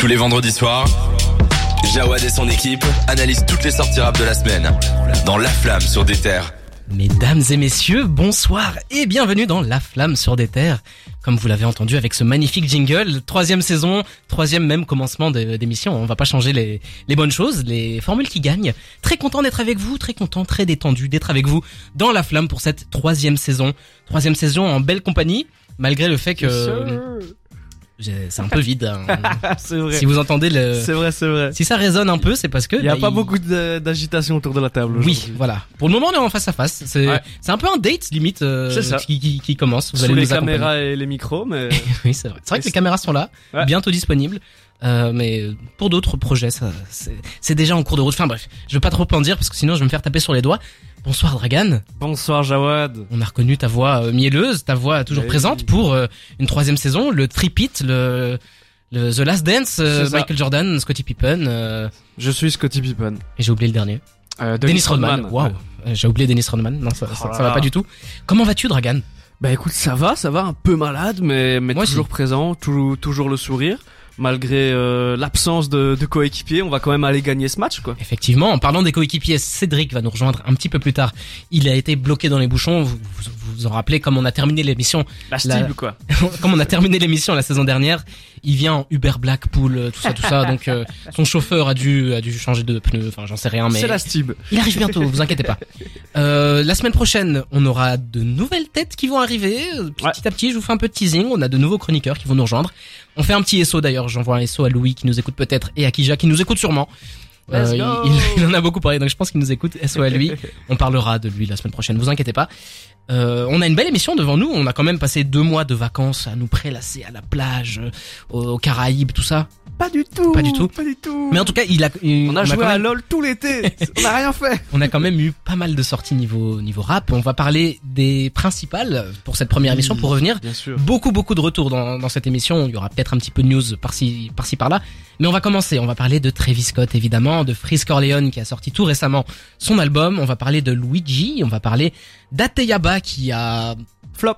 Tous les vendredis soirs, Jawad et son équipe analysent toutes les sorties rap de la semaine dans La Flamme sur des terres. Mesdames et messieurs, bonsoir et bienvenue dans La Flamme sur des terres. Comme vous l'avez entendu avec ce magnifique jingle, troisième saison, troisième même commencement d'émission. On va pas changer les bonnes choses, les formules qui gagnent. Très content d'être avec vous, très content, très détendu d'être avec vous dans La Flamme pour cette troisième saison. Troisième saison en belle compagnie, malgré le fait que... C'est un peu vide. Hein. C'est vrai. Si vous entendez le... C'est vrai. Si ça résonne un peu, c'est parce que... Il n'y a pas beaucoup d'agitation autour de la table. Oui, voilà. Pour le moment, on est en face à face. C'est un peu un date, limite, qui commence. Vous Sous allez les nous caméras et les micros, mais... Oui, c'est vrai. C'est vrai que les caméras sont là, bientôt disponibles. Mais pour d'autres projets, ça, c'est déjà en cours de route. Enfin bref, je veux pas trop en dire parce que sinon je vais me faire taper sur les doigts. Bonsoir Dragan. Bonsoir Jawad. On a reconnu ta voix mielleuse, ta voix toujours présente pour une troisième saison, le tripit, le The Last Dance, Michael Jordan, Scottie Pippen. Je suis Scottie Pippen. Et j'ai oublié le dernier. Dennis Rodman. Waouh, j'ai oublié Dennis Rodman. Non, ça va pas du tout. Comment vas-tu Dragan? Bah écoute, ça va, un peu malade, mais moi toujours aussi. Présent, toujours le sourire. Malgré l'absence de coéquipiers, on va quand même aller gagner ce match, quoi. Effectivement, en parlant des coéquipiers, Cédric va nous rejoindre un petit peu plus tard. Il a été bloqué dans les bouchons, vous en rappelez, comme on a terminé l'émission... La Stible, quoi. Comme on a terminé l'émission la saison dernière, il vient en Uber Blackpool, tout ça, donc son chauffeur a dû changer de pneu, enfin j'en sais rien, mais... C'est la Stible. Il arrive bientôt, vous inquiétez pas. La semaine prochaine, on aura de nouvelles têtes qui vont arriver, petit à petit, je vous fais un peu de teasing, on a de nouveaux chroniqueurs qui vont nous rejoindre. On fait un petit SO d'ailleurs, j'envoie un SO à Louis qui nous écoute peut-être et à Kija qui nous écoute sûrement. Il en a beaucoup parlé, donc je pense qu'il nous écoute. SO à lui, on parlera de lui la semaine prochaine, vous inquiétez pas. On a une belle émission devant nous, on a quand même passé 2 mois de vacances à nous prélasser à la plage, aux Caraïbes, tout ça. Pas du tout. Mais en tout cas, on a joué à LOL tout l'été. On a rien fait. On a quand même eu pas mal de sorties niveau rap. On va parler des principales pour cette première émission pour revenir. Bien sûr. Beaucoup de retours dans cette émission. Il y aura peut-être un petit peu de news par-ci par-là. Mais on va commencer. On va parler de Travis Scott évidemment, de Freeze Corleone qui a sorti tout récemment son album. On va parler de Luigi. On va parler d'Ateyaba qui a flop.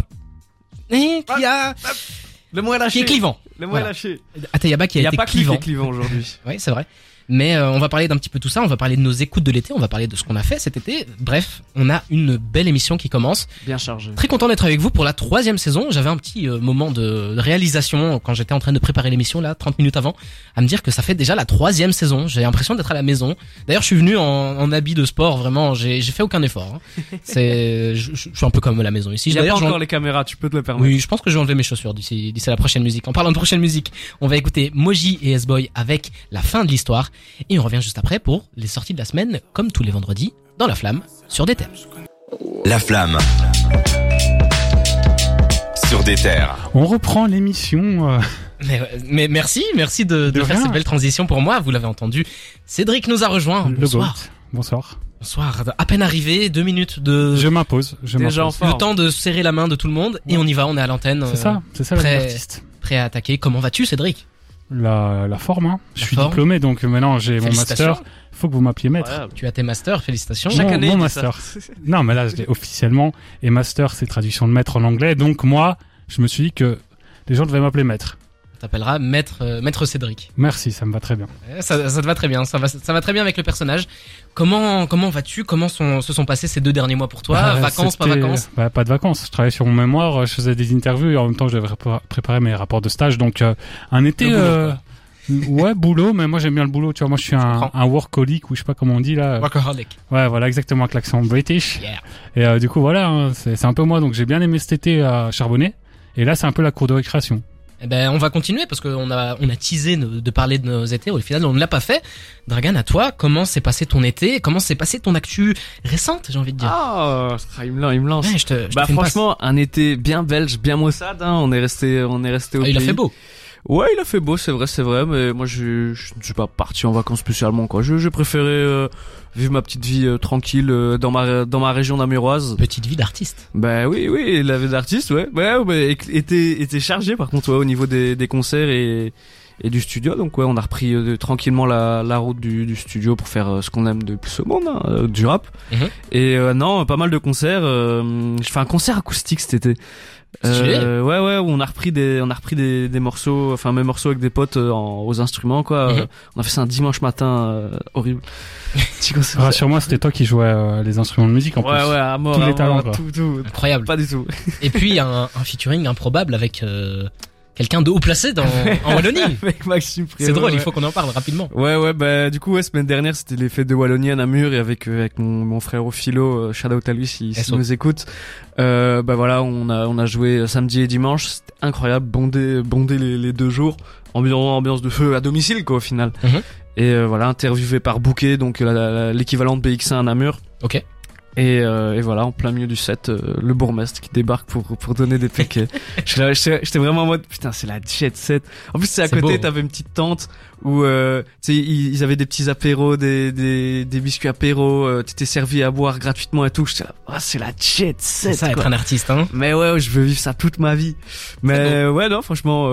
Le mot est lâché. Qui est clivant. Le mot est lâché. Ateyaba qui a été clivant. Il n'y a pas clivant aujourd'hui. Oui, c'est vrai. Mais on va parler d'un petit peu tout ça. On va parler de nos écoutes de l'été. On va parler de ce qu'on a fait cet été. Bref, on a une belle émission qui commence. Bien chargée. Très content d'être avec vous pour la troisième saison. J'avais un petit moment de réalisation quand j'étais en train de préparer l'émission, là, 30 minutes avant, à me dire que ça fait déjà la troisième saison. J'ai l'impression d'être à la maison. D'ailleurs, je suis venu en habit de sport. Vraiment, j'ai fait aucun effort. Hein. Je suis un peu comme à la maison ici. Il y a pas encore les caméras. Tu peux te le permettre. Oui, je pense que je vais enlever mes chaussures d'ici la prochaine musique. En parlant de prochaine musique, on va écouter Moji et S-Boy avec La Fin de l'Histoire. Et on revient juste après pour les sorties de la semaine, comme tous les vendredis, dans La Flamme, sur des terres. La Flamme. Sur des terres. On reprend l'émission. Mais merci de faire cette belle transition pour moi, vous l'avez entendu. Cédric nous a rejoint. Bonsoir. Bonsoir. À peine arrivé, 2 minutes de... Je m'impose. Le temps de serrer la main de tout le monde, et on y va, on est à l'antenne. C'est ça l'artiste. Prêt à attaquer. Comment vas-tu, Cédric ? La forme, hein. Je suis diplômé, donc maintenant j'ai mon master. Faut que vous m'appeliez maître. Voilà. Tu as tes masters, félicitations. Mon master. Non, mais là, je l'ai officiellement. Et master, c'est traduction de maître en anglais. Donc moi, je me suis dit que les gens devaient m'appeler maître. On t'appellera maître Cédric. Merci, ça me va très bien. Ça te va très bien. Ça va très bien avec le personnage. Comment vas-tu? Comment se sont passés ces 2 derniers mois pour toi? Vacances, pas vacances? Pas de vacances. Je travaillais sur mon mémoire, je faisais des interviews et en même temps je devais préparer mes rapports de stage. Donc un été, boulot. Mais moi j'aime bien le boulot. Tu vois, moi je suis un workaholic ou je sais pas comment on dit là. Workaholic. Ouais, voilà, exactement, avec l'accent british. Yeah. Et du coup voilà, hein, c'est un peu moi. Donc j'ai bien aimé cet été à charbonner. Et là c'est un peu la cour de récréation. Eh ben, on va continuer parce qu'on a teasé de parler de nos étés. Au final, on ne l'a pas fait. Dragan, à toi, comment s'est passé ton été? Comment s'est passé ton actu récente, j'ai envie de dire? Il me lance. Ouais, franchement, un été bien belge, bien maussade, hein. On est resté au pays. Il a fait beau. Ouais, il a fait beau, c'est vrai, mais moi, je ne suis pas parti en vacances spécialement, quoi. J'ai préféré, vivre ma petite vie tranquille dans ma région namuroise. Petite vie d'artiste. Bah oui, la vie d'artiste, ouais, était chargée par contre, ouais, au niveau des concerts et du studio. Donc ouais, on a repris tranquillement la route du studio pour faire ce qu'on aime de plus au monde, hein, du rap. Mm-hmm. Et non, pas mal de concerts. Je fais un concert acoustique cet été. Ouais, on a repris des morceaux, enfin mes morceaux avec des potes aux instruments quoi. On a fait ça un dimanche matin, horrible. Rassure-moi, c'était toi qui jouais les instruments de musique en plus. Ouais, à mort, tous les talents, tout. Incroyable. Pas du tout. Et puis un featuring improbable avec quelqu'un de haut placé en Wallonie. Avec Maxime Prévost. C'est drôle, il faut qu'on en parle rapidement. Du coup, semaine dernière, c'était les fêtes de Wallonie à Namur et avec mon frère Philo, shout out à lui s'il nous écoute. On a joué samedi et dimanche, c'était incroyable, bondé les deux jours, ambiance de feu à domicile quoi au final. Et interviewé par Bouquet, donc l'équivalent de BX1 à Namur. OK. Et voilà, en plein milieu du set, le bourgmestre qui débarque pour donner des piquets. J'étais vraiment en mode, putain, c'est la jet set. En plus, c'est à côté, beau. T'avais une petite tente où, tu sais, ils avaient des petits apéros, des biscuits apéros, t'étais servi à boire gratuitement et tout. J'étais là, c'est la jet set. C'est ça, quoi. Être un artiste, hein. Mais ouais, je veux vivre ça toute ma vie. Mais ouais, non, franchement,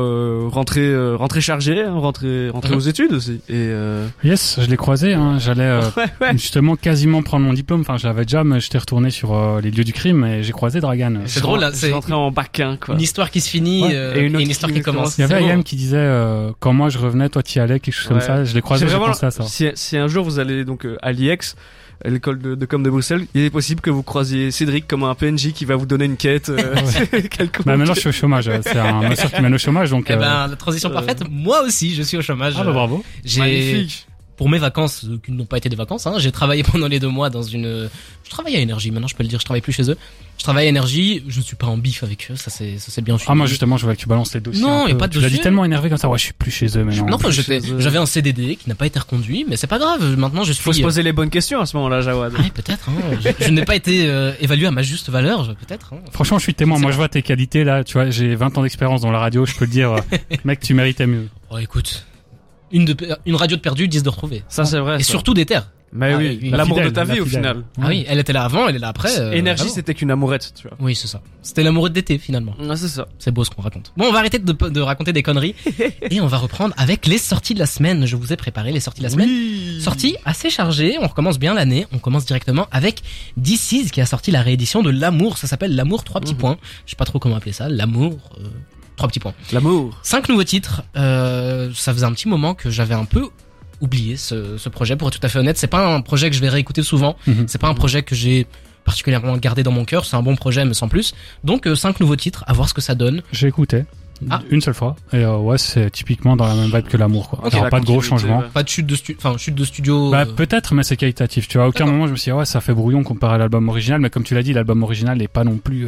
rentrer chargé, hein, rentrer aux études aussi. Et, Yes, je l'ai croisé, hein. J'allais, justement, quasiment prendre mon diplôme. Enfin, j'avais déjà, j'étais retourné sur les lieux du crime et j'ai croisé Dragan. C'est drôle, là, c'est rentré en bac 1 quoi. Une histoire qui se finit et une histoire qui commence. Il y avait Ayam qui disait quand moi je revenais, toi tu y allais, quelque chose comme ça. Je l'ai croisé, j'ai pensé à ça. Si un jour vous allez donc à l'IEX, à l'école de com de Bruxelles, il est possible que vous croisiez Cédric comme un PNJ qui va vous donner une quête. Maintenant je suis au chômage, c'est ma soeur qui mène au chômage donc. La transition parfaite. Moi aussi je suis au chômage. Ah bah bravo. Magnifique. Pour mes vacances, qui n'ont pas été des vacances, hein, j'ai travaillé pendant les 2 mois dans une... Je travaille à Énergie, maintenant je peux le dire, je travaille plus chez eux. Je travaille à Énergie, je ne suis pas en bif avec eux, ça c'est bien. Moi justement, je voulais que tu balances les dossiers. Non, il n'y a pas de dossier. Tu l'as dit tellement énervé comme ça, je suis plus chez eux maintenant. Non, j'avais un CDD qui n'a pas été reconduit, mais c'est pas grave, maintenant je suis... Faut se poser les bonnes questions à ce moment-là, Jawad. Oui, peut-être, hein, je n'ai pas été évalué à ma juste valeur, peut-être. Hein. Franchement, je suis témoin, moi je vois tes qualités là, tu vois, j'ai 20 ans d'expérience dans la radio, je peux te dire, mec, tu méritais mieux. Oh, écoute... Une radio de perdu, 10 de retrouvé. Ça, c'est vrai. Et ça. Surtout des terres. Mais oui, l'amour de ta vie au final. Ah oui, elle était là avant, elle est là après. Énergie, c'était qu'une amourette, tu vois. Oui, c'est ça. C'était l'amourette d'été finalement. Ah, c'est ça. C'est beau ce qu'on raconte. Bon, on va arrêter de raconter des conneries et on va reprendre avec les sorties de la semaine. Je vous ai préparé les sorties de la semaine. Oui. Sorties assez chargées. On recommence bien l'année. On commence directement avec This Is qui a sorti la réédition de L'Amour. Ça s'appelle L'Amour 3 petits points. Je sais pas trop comment appeler ça. L'Amour. 3 petits points. L'amour. 5 nouveaux titres. Ça faisait un petit moment que j'avais un peu oublié ce projet. Pour être tout à fait honnête, c'est pas un projet que je vais réécouter souvent. C'est pas un projet que j'ai particulièrement gardé dans mon cœur. C'est un bon projet, mais sans plus. Donc 5 nouveaux titres. À voir ce que ça donne. J'ai écouté une seule fois. Et c'est typiquement dans la même vibe que L'Amour, quoi. Okay, alors, pas de gros changements. Pas de chute de studio. Peut-être, mais c'est qualitatif. Tu vois, à aucun moment je me suis dit, ça fait brouillon comparé à l'album original. Mais comme tu l'as dit, l'album original n'est pas non plus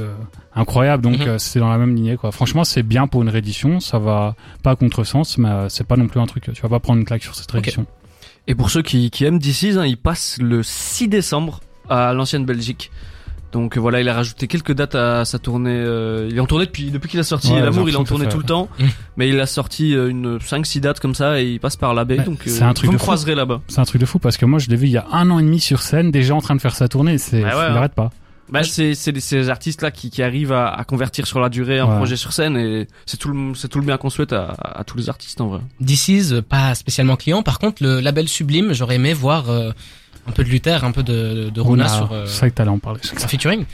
incroyable. Donc c'est dans la même lignée, quoi. Franchement, c'est bien pour une réédition. Ça va pas à contresens, mais c'est pas non plus un truc. Tu vas pas prendre une claque sur cette réédition. Okay. Et pour ceux qui aiment D6, ils passent le 6 décembre à l'ancienne Belgique. Donc voilà, il a rajouté quelques dates à sa tournée. Il est en tournée depuis qu'il a sorti L'Amour, il est en tournée tout le temps. Mais il a sorti une 5-6 dates comme ça et il passe par la baie. Donc vous me croiserez là-bas. C'est un truc de fou parce que moi je l'ai vu il y a 1 an et demi sur scène déjà en train de faire sa tournée. Il n'arrête pas. C'est ces artistes là qui arrivent à convertir sur la durée un projet sur scène et c'est tout le bien qu'on souhaite à tous les artistes en vrai. This Is pas spécialement client. Par contre le label Sublime, j'aurais aimé voir un peu de Luther, un peu de Runa sur... C'est vrai que t'allais en parler. Sur featuring.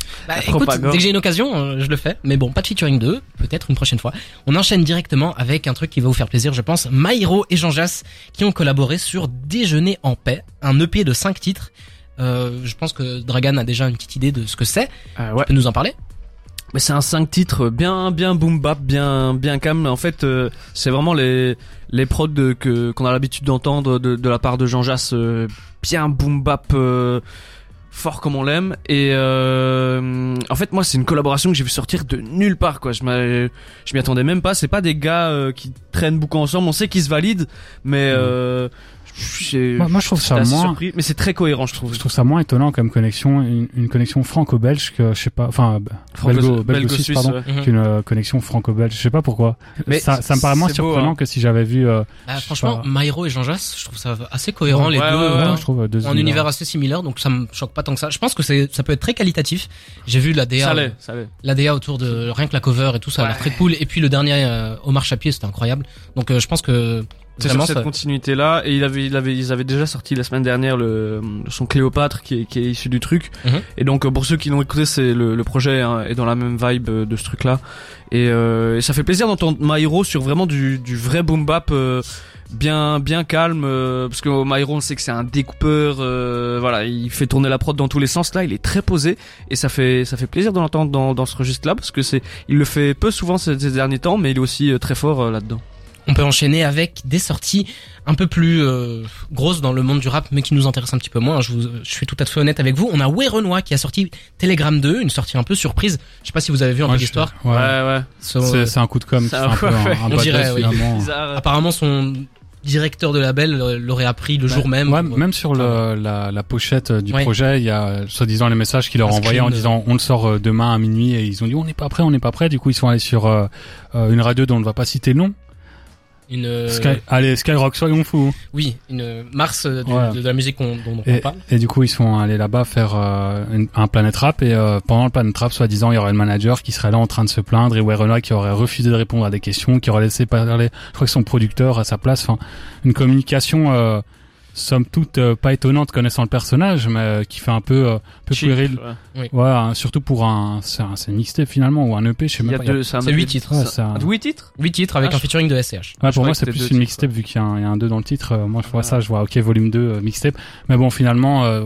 Écoute, dès que j'ai une occasion, je le fais. Mais bon, pas de featuring 2, peut-être une prochaine fois. On enchaîne directement avec un truc qui va vous faire plaisir, je pense. Myro et Jean-Jas qui ont collaboré sur Déjeuner en paix, un EP de 5 titres. Je pense que Dragan a déjà une petite idée de ce que c'est. Tu peux nous en parler? Mais c'est un 5 titres bien boom bap, bien calme. En fait, c'est vraiment les prods qu'on a l'habitude d'entendre de la part de Jean-Jas, bien boom bap, fort comme on l'aime. Et en fait, moi, c'est une collaboration que j'ai vu sortir de nulle part, quoi. Je m'y attendais même pas. C'est pas des gars qui traînent beaucoup ensemble. On sait qu'ils se valident, mais moi je trouve ça moins surpris, mais c'est très cohérent, je trouve ça moins étonnant comme connexion, une connexion franco-belge que je sais pas, enfin belgo-suisse pardon, qu'une connexion franco-belge, je sais pas pourquoi. Mais ça me paraît moins surprenant, hein, que si j'avais vu franchement Myro et Jean-Jas, je trouve ça assez cohérent, les deux en univers assez similaire, donc ça me choque pas tant que ça. Je pense que ça peut être très qualitatif. J'ai vu la DA, la DA autour de rien que la cover et tout ça, a l'air très cool, et puis le dernier hommage à pied, c'était incroyable. Donc je pense que C'est sur cette continuité-là, et ils avaient déjà sorti la semaine dernière son Cléopâtre qui est issu du truc. Mm-hmm. Et donc pour ceux qui l'ont écouté, c'est le projet hein, est dans la même vibe de ce truc-là. Et ça fait plaisir d'entendre Myro sur vraiment du vrai boom bap. Bien calme parce que Myro, on sait que c'est un découpeur, voilà, il fait tourner la prod dans tous les sens. Là il est très posé et ça fait plaisir de l'entendre dans ce registre là parce que il le fait peu souvent ces derniers temps, mais il est aussi très fort là-dedans. On peut enchaîner avec des sorties un peu plus grosses dans le monde du rap, mais qui nous intéressent un petit peu moins. Je suis tout à fait honnête avec vous. On a Werenoi qui a sorti Telegram 2, une sortie un peu surprise. Je sais pas si vous avez vu en mode histoire. Ouais. C'est un coup de com'. Un peu on dirait, oui. Apparemment, son directeur de label l'aurait appris le jour même. Ouais, même sur la pochette du projet, il y a soi-disant les messages qu'il leur envoyait en disant on le sort demain à minuit, et ils ont dit on n'est pas prêt. Du coup, ils sont allés sur une radio dont on ne va pas citer le nom. Skyrock, soyons fous. Oui, une Mars de la musique dont on parle. Et du coup, ils sont allés là-bas faire un Planet Rap, et pendant le Planet Rap, soi-disant, il y aurait le manager qui serait là en train de se plaindre, et Werenoi qui aurait refusé de répondre à des questions, qui aurait laissé parler, je crois que son producteur à sa place. Enfin, une communication somme toute pas étonnante connaissant le personnage, mais qui fait un peu puéril. Ouais, surtout pour c'est un mixtape finalement, ou un EP, je sais même pas. C'est 8 titres. 8 titres? 8 titres avec un featuring de SCH. Ouais, pour moi c'est plus une mixtape vu qu'il y a un 2 dans le titre. Moi je vois ça, je vois OK volume 2 mixtape. Mais bon, finalement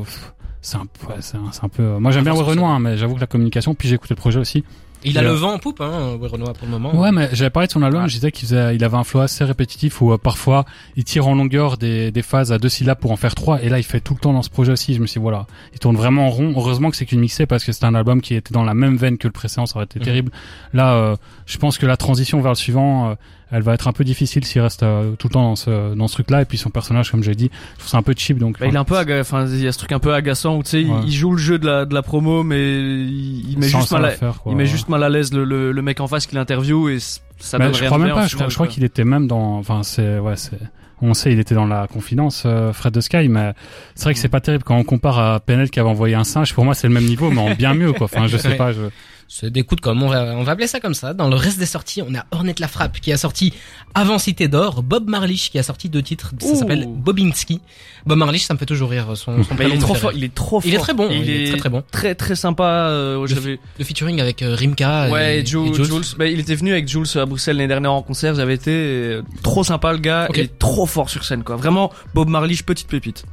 c'est un peu moi j'aime bien Werenoi, mais j'avoue que la communication, puis j'ai écouté le projet aussi. Il a le vent en poupe, hein, Werenoi, pour le moment. Ouais, mais j'avais parlé de son album, je disais qu'il avait un flow assez répétitif où parfois il tire en longueur des phases à 2 syllabes pour en faire 3, et là il fait tout le temps dans ce projet aussi. Je me suis dit, voilà, il tourne vraiment en rond. Heureusement que c'est qu'une mixée, parce que c'était un album qui était dans la même veine que le précédent, ça aurait été terrible. Là, je pense que la transition vers le suivant, elle va être un peu difficile s'il reste tout le temps dans ce truc-là. Et puis son personnage, comme j'ai dit, je trouve ça un peu cheap. Donc il est un peu, il y a ce truc un peu agaçant où tu sais, il joue le jeu de la promo, mais il met juste mal à l'aise le mec en face qui l'interview, et ça donne rien. Je crois qu'il était même dans. Enfin, on sait, il était dans la confidence, Fred de Sky, mais c'est vrai que c'est pas terrible quand on compare à PNL qui avait envoyé un singe. Pour moi, c'est le même niveau, mais en bien mieux, quoi. Enfin, je sais pas. C'est des coups de com', on va appeler ça comme ça. Dans le reste des sorties, on a Ornette la Frappe qui a sorti Avant Cité d'Or, Bob Marlish qui a sorti 2 titres, ça s'appelle Bobinski. Bob Marlish, ça me fait toujours rire, son il est trop fort, il est très bon, il est très très bon. Très très sympa, le featuring avec Rimka et Jules. Il était venu avec Jules à Bruxelles l'année dernière en concert, j'avais été trop sympa le gars, et trop fort sur scène, quoi. Vraiment Bob Marlish, petite pépite.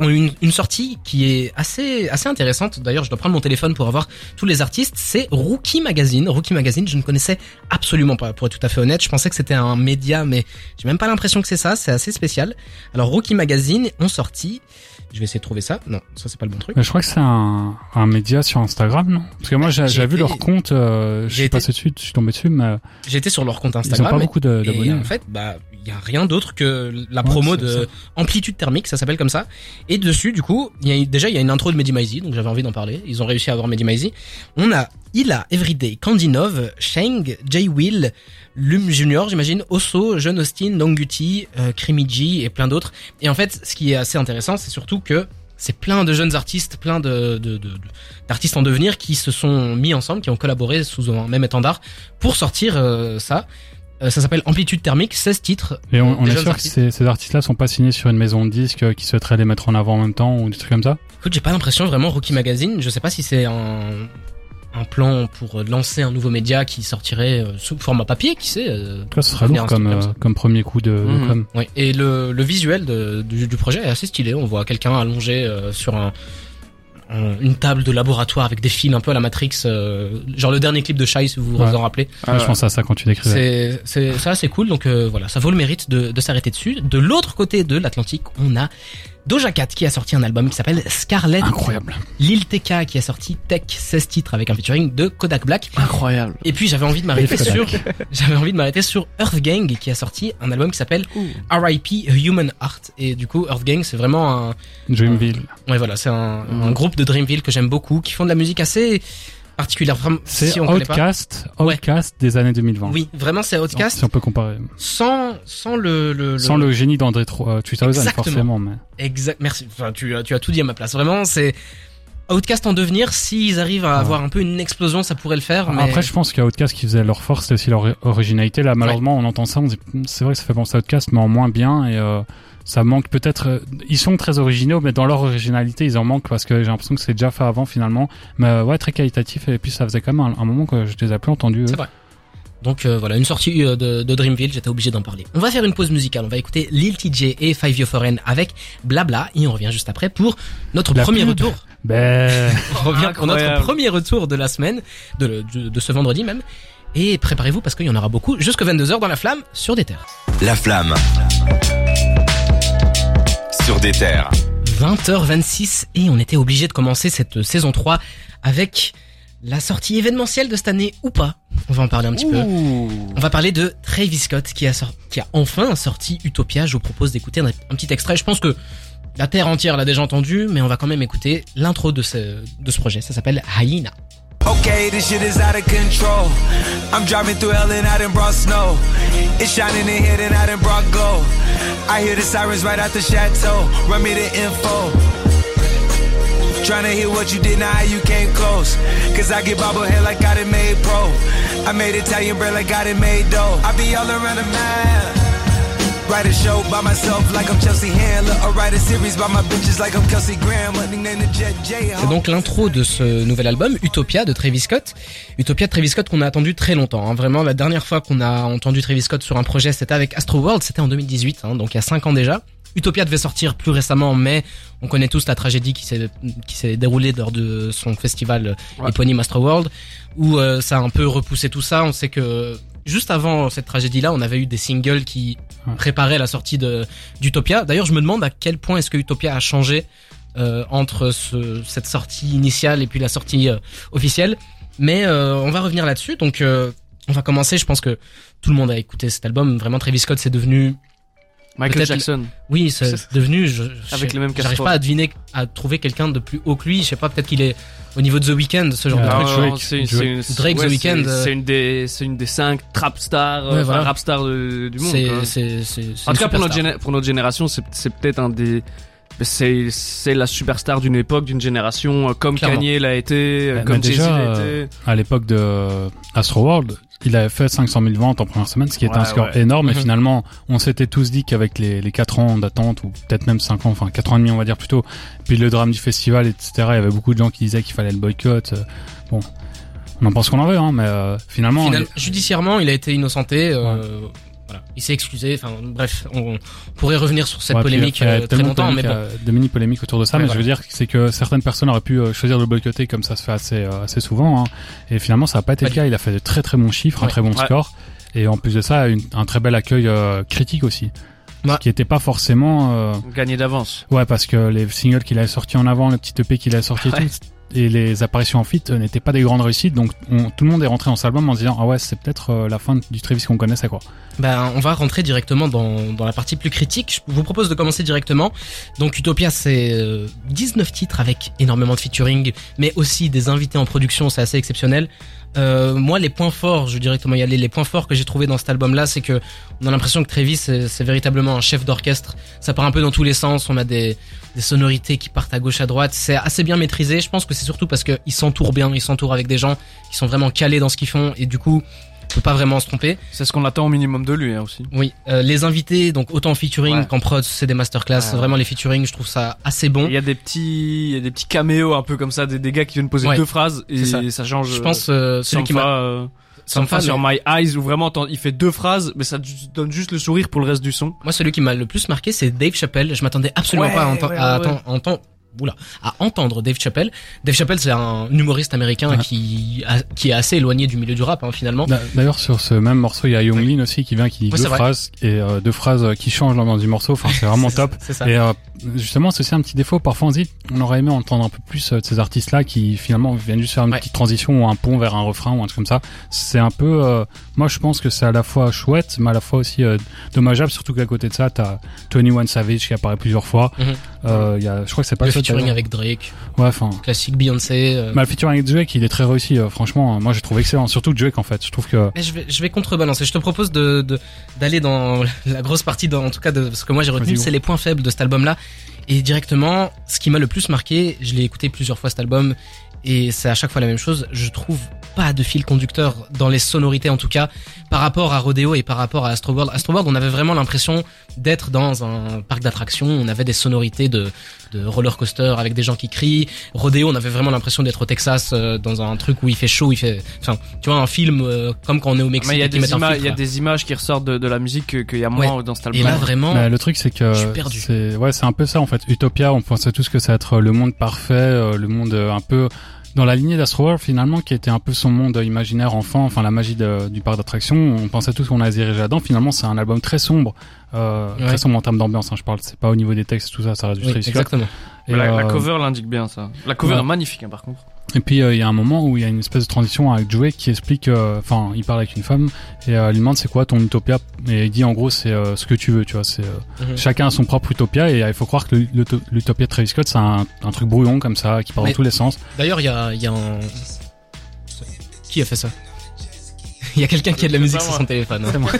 Une sortie qui est assez intéressante. D'ailleurs, je dois prendre mon téléphone pour avoir tous les artistes. C'est Rookie Magazine. Rookie Magazine, je ne connaissais absolument pas, pour être tout à fait honnête. Je pensais que c'était un média, mais j'ai même pas l'impression que c'est ça. C'est assez spécial. Alors, Rookie Magazine ont sorti. Je vais essayer de trouver ça. Non, ça c'est pas le bon truc. Mais je crois que c'est un média sur Instagram, non? Parce que moi, j'ai vu leur compte. Je suis tombé dessus, mais j'étais sur leur compte Instagram. Ils ont pas beaucoup d'abonnés. Et en fait, il y a rien d'autre que la promo de Amplitude Thermique, ça s'appelle comme ça. Et dessus, du coup, il y a une intro de Medimaisy, donc j'avais envie d'en parler. Ils ont réussi à avoir Medimaisy. On a Ila, Everyday, Candinov, Sheng, Jay Will, Lume Junior, j'imagine, Osso, Jeune Austin, Nonguti, Krimiji et plein d'autres. Et en fait, ce qui est assez intéressant, c'est surtout que c'est plein de jeunes artistes, plein d'artistes en devenir qui se sont mis ensemble, qui ont collaboré sous un même étendard pour sortir ça. Ça s'appelle Amplitude Thermique, 16 titres. Et on est sûr que ces artistes-là sont pas signés sur une maison de disques qui souhaiterait les mettre en avant en même temps ou des trucs comme ça? Écoute, j'ai pas l'impression vraiment. Rookie Magazine, je sais pas si c'est un plan pour lancer un nouveau média qui sortirait sous format papier, qui sait. Là, ce sera lourd comme premier coup de com'. Oui. Et le visuel du projet est assez stylé. On voit quelqu'un allongé sur une table de laboratoire avec des fils un peu à la Matrix, genre le dernier clip de Shai, si vous vous en rappelez. Je pense à ça quand tu décrivais. C'est ça, c'est cool. Donc voilà, ça vaut le mérite de s'arrêter dessus. De l'autre côté de l'Atlantique, on a Doja Cat qui a sorti un album qui s'appelle Scarlett. Incroyable. Lil TK qui a sorti Tech, 16 titres avec un featuring de Kodak Black. Incroyable. Et puis j'avais envie de m'arrêter sur Earth Gang qui a sorti un album qui s'appelle R.I.P. Human Heart. Et du coup, Earth Gang, c'est vraiment Dreamville. Ouais, voilà, c'est un groupe de Dreamville que j'aime beaucoup, qui font de la musique assez particulière. C'est si OutKast des années 2020. Oui, vraiment, c'est OutKast. Si on peut comparer. Sans le génie d'André 3000, forcément. Exact. Merci. Enfin, tu as tout dit à ma place. Vraiment, c'est OutKast en devenir, s'ils arrivent à avoir un peu une explosion, ça pourrait le faire. Mais... Après, je pense qu'à OutKast, qui faisait leur force, c'est aussi leur originalité. Là, malheureusement, on entend ça, on dit, c'est vrai que ça fait penser à OutKast, mais en moins bien. Et ça manque peut-être. Ils sont très originaux, mais dans leur originalité, ils en manquent parce que j'ai l'impression que c'est déjà fait avant finalement. Mais ouais, très qualitatif. Et puis, ça faisait quand même un moment que je les ai plus entendus. C'est vrai. Donc voilà, une sortie de Dreamville, j'étais obligé d'en parler. On va faire une pause musicale, on va écouter Lil TJ et Five Yo Foreign avec Blabla, et on revient juste après pour notre premier retour. Ben... on revient pour notre premier retour de la semaine, de ce vendredi même. Et préparez-vous parce qu'il y en aura beaucoup, jusqu'à 22h dans La Flamme, sur des terres. La Flamme, sur des terres. 20h26, et on était obligé de commencer cette saison 3 avec... la sortie événementielle de cette année ou pas. On va en parler un petit peu. On va parler de Travis Scott qui a enfin sorti Utopia. Je vous propose d'écouter un petit extrait. Je pense que la terre entière l'a déjà entendu, mais on va quand même écouter l'intro de ce projet. Ça s'appelle Hyena. Okay, this shit is out of control. I'm driving through hell and I done brought snow. It's shining in here and I done brought gold. I hear the sirens right out the chateau. Run me the info. Trying to hear what you did, now you came close. Cause I get bobblehead like I done made pro. I made Italian bread like I done made dough. I be all around the map. Write a show by myself like I'm Chelsea Handler. I write a series by my bitches like I'm Kelsey Grammer. C'est donc l'intro de ce nouvel album, Utopia de Travis Scott. Utopia de Travis Scott qu'on a attendu très longtemps. Hein. Vraiment, la dernière fois qu'on a entendu Travis Scott sur un projet, c'était avec Astroworld, c'était en 2018, hein, donc il y a 5 ans déjà. Utopia devait sortir plus récemment, mais on connaît tous la tragédie qui s'est déroulée lors de son festival éponyme Astroworld, où ça a un peu repoussé tout ça. On sait que juste avant cette tragédie-là, on avait eu des singles qui préparaient la sortie d'Utopia. D'ailleurs, je me demande à quel point est-ce que Utopia a changé entre cette sortie initiale et puis la sortie officielle. Mais on va revenir là-dessus. Donc, on va commencer. Je pense que tout le monde a écouté cet album. Vraiment, Travis Scott, c'est devenu... Michael peut-être Jackson. Oui, c'est devenu. Avec les mêmes casseroles. J'arrive pas à deviner, à trouver quelqu'un de plus haut que lui. Je sais pas, peut-être qu'il est au niveau de The Weeknd, ce genre de truc. Drake, The Weeknd. C'est une des 5 trap stars, rap stars du monde. En tout cas, pour notre génération, c'est peut-être un des. C'est la superstar d'une époque, d'une génération, comme clairement. Kanye l'a été, comme Jay-Z l'a été. À l'époque de Astroworld, il avait fait 500 000 ventes en première semaine, ce qui était un score énorme. Et finalement, on s'était tous dit qu'avec les 4 ans d'attente, ou peut-être même 5 ans, enfin 4 ans et demi on va dire plutôt, puis le drame du festival, etc., il y avait beaucoup de gens qui disaient qu'il fallait le boycott. Bon, on en pense qu'on en veut, hein, mais finalement... judiciairement, il a été innocenté... Voilà. Il s'est excusé, enfin bref, on pourrait revenir sur cette polémique très longtemps, mais bon. De mini polémiques autour de ça, mais je veux dire c'est que certaines personnes auraient pu choisir de le boycotter comme ça se fait assez souvent, hein. Et finalement ça n'a pas été le cas. Il a fait de très très bons chiffres, un très bon score, et en plus de ça un très bel accueil critique aussi. Ce qui n'était pas forcément gagné d'avance. Ouais, parce que les singles qu'il avait sortis en avant, le petit EP qu'il avait sorti et les apparitions en feat n'étaient pas des grandes réussites, donc tout le monde est rentré dans cet album en se disant ah ouais, c'est peut-être la fin du Travis qu'on connaissait, quoi. Ben on va rentrer directement dans la partie plus critique. Je vous propose de commencer directement. Donc Utopia, c'est 19 titres avec énormément de featuring, mais aussi des invités en production, c'est assez exceptionnel. Moi, les points forts, je vais directement y aller. Les points forts que j'ai trouvés dans cet album-là, c'est que on a l'impression que Travis, c'est véritablement un chef d'orchestre. Ça part un peu dans tous les sens. On a des sonorités qui partent à gauche, à droite. C'est assez bien maîtrisé. Je pense que c'est surtout parce que ils s'entourent bien. Ils s'entourent avec des gens qui sont vraiment calés dans ce qu'ils font. Et du coup, on peut pas vraiment se tromper. C'est ce qu'on attend au minimum de lui, hein, aussi. Oui. Les invités, donc autant en featuring qu'en prod, c'est des masterclass. Vraiment, les featuring, je trouve ça assez bon. Il y a des petits caméos un peu comme ça, des gars qui viennent poser 2 phrases et ça change. Je pense, celui qui m'a... Samfa sur My Eyes, où vraiment il fait 2 phrases, mais ça donne juste le sourire pour le reste du son. Moi, celui qui m'a le plus marqué, c'est Dave Chappelle. Je m'attendais absolument pas à entendre Dave Chappelle. Dave Chappelle, c'est un humoriste américain qui est assez éloigné du milieu du rap, hein, finalement. D'ailleurs, sur ce même morceau, il y a Young Lean aussi qui vient, qui dit 2 phrases, et 2 phrases qui changent l'ambiance du morceau. Enfin, c'est vraiment top. C'est ça. Et justement, c'est aussi un petit défaut. Parfois, on se dit, on aurait aimé entendre un peu plus de ces artistes-là qui finalement viennent juste faire une petite transition ou un pont vers un refrain ou un truc comme ça. C'est un peu, moi, je pense que c'est à la fois chouette, mais à la fois aussi dommageable, surtout qu'à côté de ça, t'as 21 Savage qui apparaît plusieurs fois. Je crois que c'est pas featuring avec Drake. Classique Beyoncé. Mais le featuring avec Drake, il est très réussi, franchement. Moi, j'ai trouvé excellent. Surtout Drake, en fait. Je trouve que. Je vais contrebalancer. Je te propose d'aller dans la grosse partie, en tout cas, de ce que moi j'ai retenu, c'est les points faibles de cet album-là. Et directement, ce qui m'a le plus marqué, je l'ai écouté plusieurs fois cet album, et c'est à chaque fois la même chose, je trouve pas de fil conducteur dans les sonorités en tout cas, par rapport à Rodeo et par rapport à Astroworld. Astroworld, on avait vraiment l'impression d'être dans un parc d'attractions, on avait des sonorités de roller coaster avec des gens qui crient. Rodeo, on avait vraiment l'impression d'être au Texas dans un truc où il fait chaud, il fait, enfin, tu vois, un film comme quand on est au Mexique. Il y a des images qui ressortent de la musique qu'il y a moins dans cet album. Et là vraiment, mais le truc c'est que je suis perdu. C'est un peu ça en fait. Utopia, on pensait tous que ça allait être le monde parfait, le monde un peu dans la lignée d'Astroworld finalement, qui était un peu son monde imaginaire enfant, enfin la magie du parc d'attractions. On pensait tous qu'on allait se diriger là-dedans. Finalement, c'est un album très sombre, très sombre en termes d'ambiance. Hein, je parle, c'est pas au niveau des textes, tout ça, ça reste du Travis Scott. Exactement. Et la cover l'indique bien, ça. La cover est magnifique, hein, par contre. Et puis il y a un moment où il y a une espèce de transition avec Drake qui explique, enfin, il parle avec une femme et elle lui demande c'est quoi ton utopia, et il dit en gros c'est ce que tu veux, tu vois. C'est chacun a son propre utopia, et il faut croire que l'utopia de Travis Scott c'est un truc brouillon comme ça qui part dans tous les sens. D'ailleurs il y a un... Qui a fait ça? Il y a quelqu'un qui a de la musique sur son téléphone. Hein. C'est moi.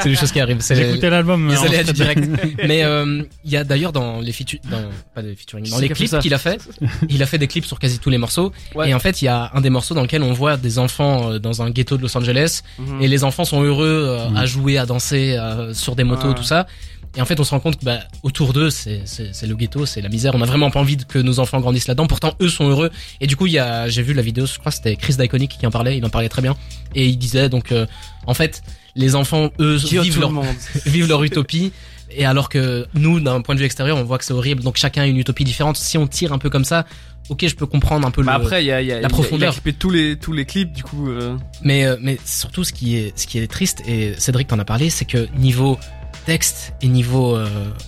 C'est des choses qui arrivent. J'ai écouté l'album. Ils allaient à du direct. Mais il y a d'ailleurs dans les clips qu'il a fait, il a fait des clips sur quasi tous les morceaux. Ouais. Et en fait, il y a un des morceaux dans lequel on voit des enfants dans un ghetto de Los Angeles, et les enfants sont heureux à jouer, à danser sur des motos, tout ça. Et en fait, on se rend compte que autour d'eux, c'est le ghetto, c'est la misère. On a vraiment pas envie que nos enfants grandissent là-dedans. Pourtant, eux sont heureux. Et du coup, j'ai vu la vidéo, je crois que c'était Chris d'Iconic qui en parlait. Il en parlait très bien. Et il disait donc, en fait, les enfants, eux, vivent leur utopie. Et alors que nous, d'un point de vue extérieur, on voit que c'est horrible. Donc chacun a une utopie différente. Si on tire un peu comme ça, ok, je peux comprendre un peu après, la profondeur. Il a tous les clips, du coup. Mais surtout, ce qui est triste, et Cédric t'en a parlé, c'est que niveau texte et niveau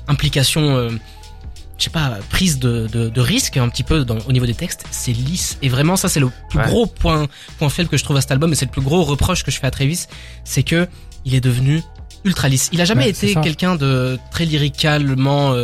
implication, je sais pas, prise de risque un petit peu au niveau des textes, c'est lisse. Et vraiment, ça c'est le plus gros point faible que je trouve à cet album, et c'est le plus gros reproche que je fais à Travis, c'est que il est devenu ultra lisse. Il a jamais été quelqu'un de très lyricalement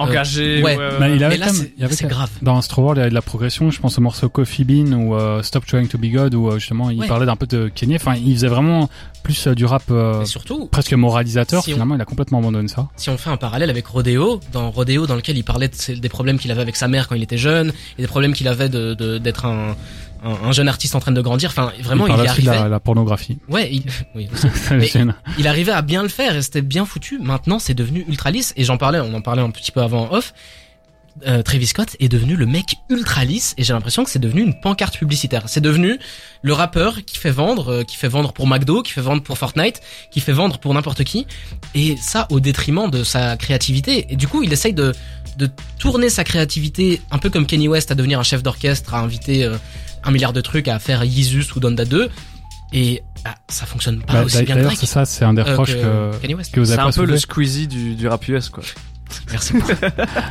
engagé. Mais là, c'est grave. Dans Astroworld, il y avait de la progression. Je pense au morceau Coffee Bean ou Stop Trying to Be God, où justement il parlait d'un peu de Kanye. Enfin, il faisait vraiment plus du rap surtout, presque moralisateur. Finalement, il a complètement abandonné ça. Si on fait un parallèle avec Rodeo, dans Rodeo, dans lequel il parlait des problèmes qu'il avait avec sa mère quand il était jeune, et des problèmes qu'il avait d'être un jeune artiste en train de grandir. Enfin, vraiment, il arrivait la pornographie. Ouais, il arrivait à bien le faire, et c'était bien foutu. Maintenant, c'est devenu ultra lisse, et on en parlait un petit peu avant en off. Travis Scott est devenu le mec ultra lisse, et j'ai l'impression que c'est devenu une pancarte publicitaire. C'est devenu le rappeur qui fait vendre pour McDo, qui fait vendre pour Fortnite, qui fait vendre pour n'importe qui, et ça au détriment de sa créativité. Et du coup, il essaye de tourner sa créativité un peu comme Kanye West à devenir un chef d'orchestre, à inviter un milliard de trucs, à faire Jesus ou Donda 2. Et ça fonctionne pas aussi bien. D'ailleurs, c'est ça, c'est un des reproches que vous avez. C'est un peu le Squeezie du rap US, quoi. Merci.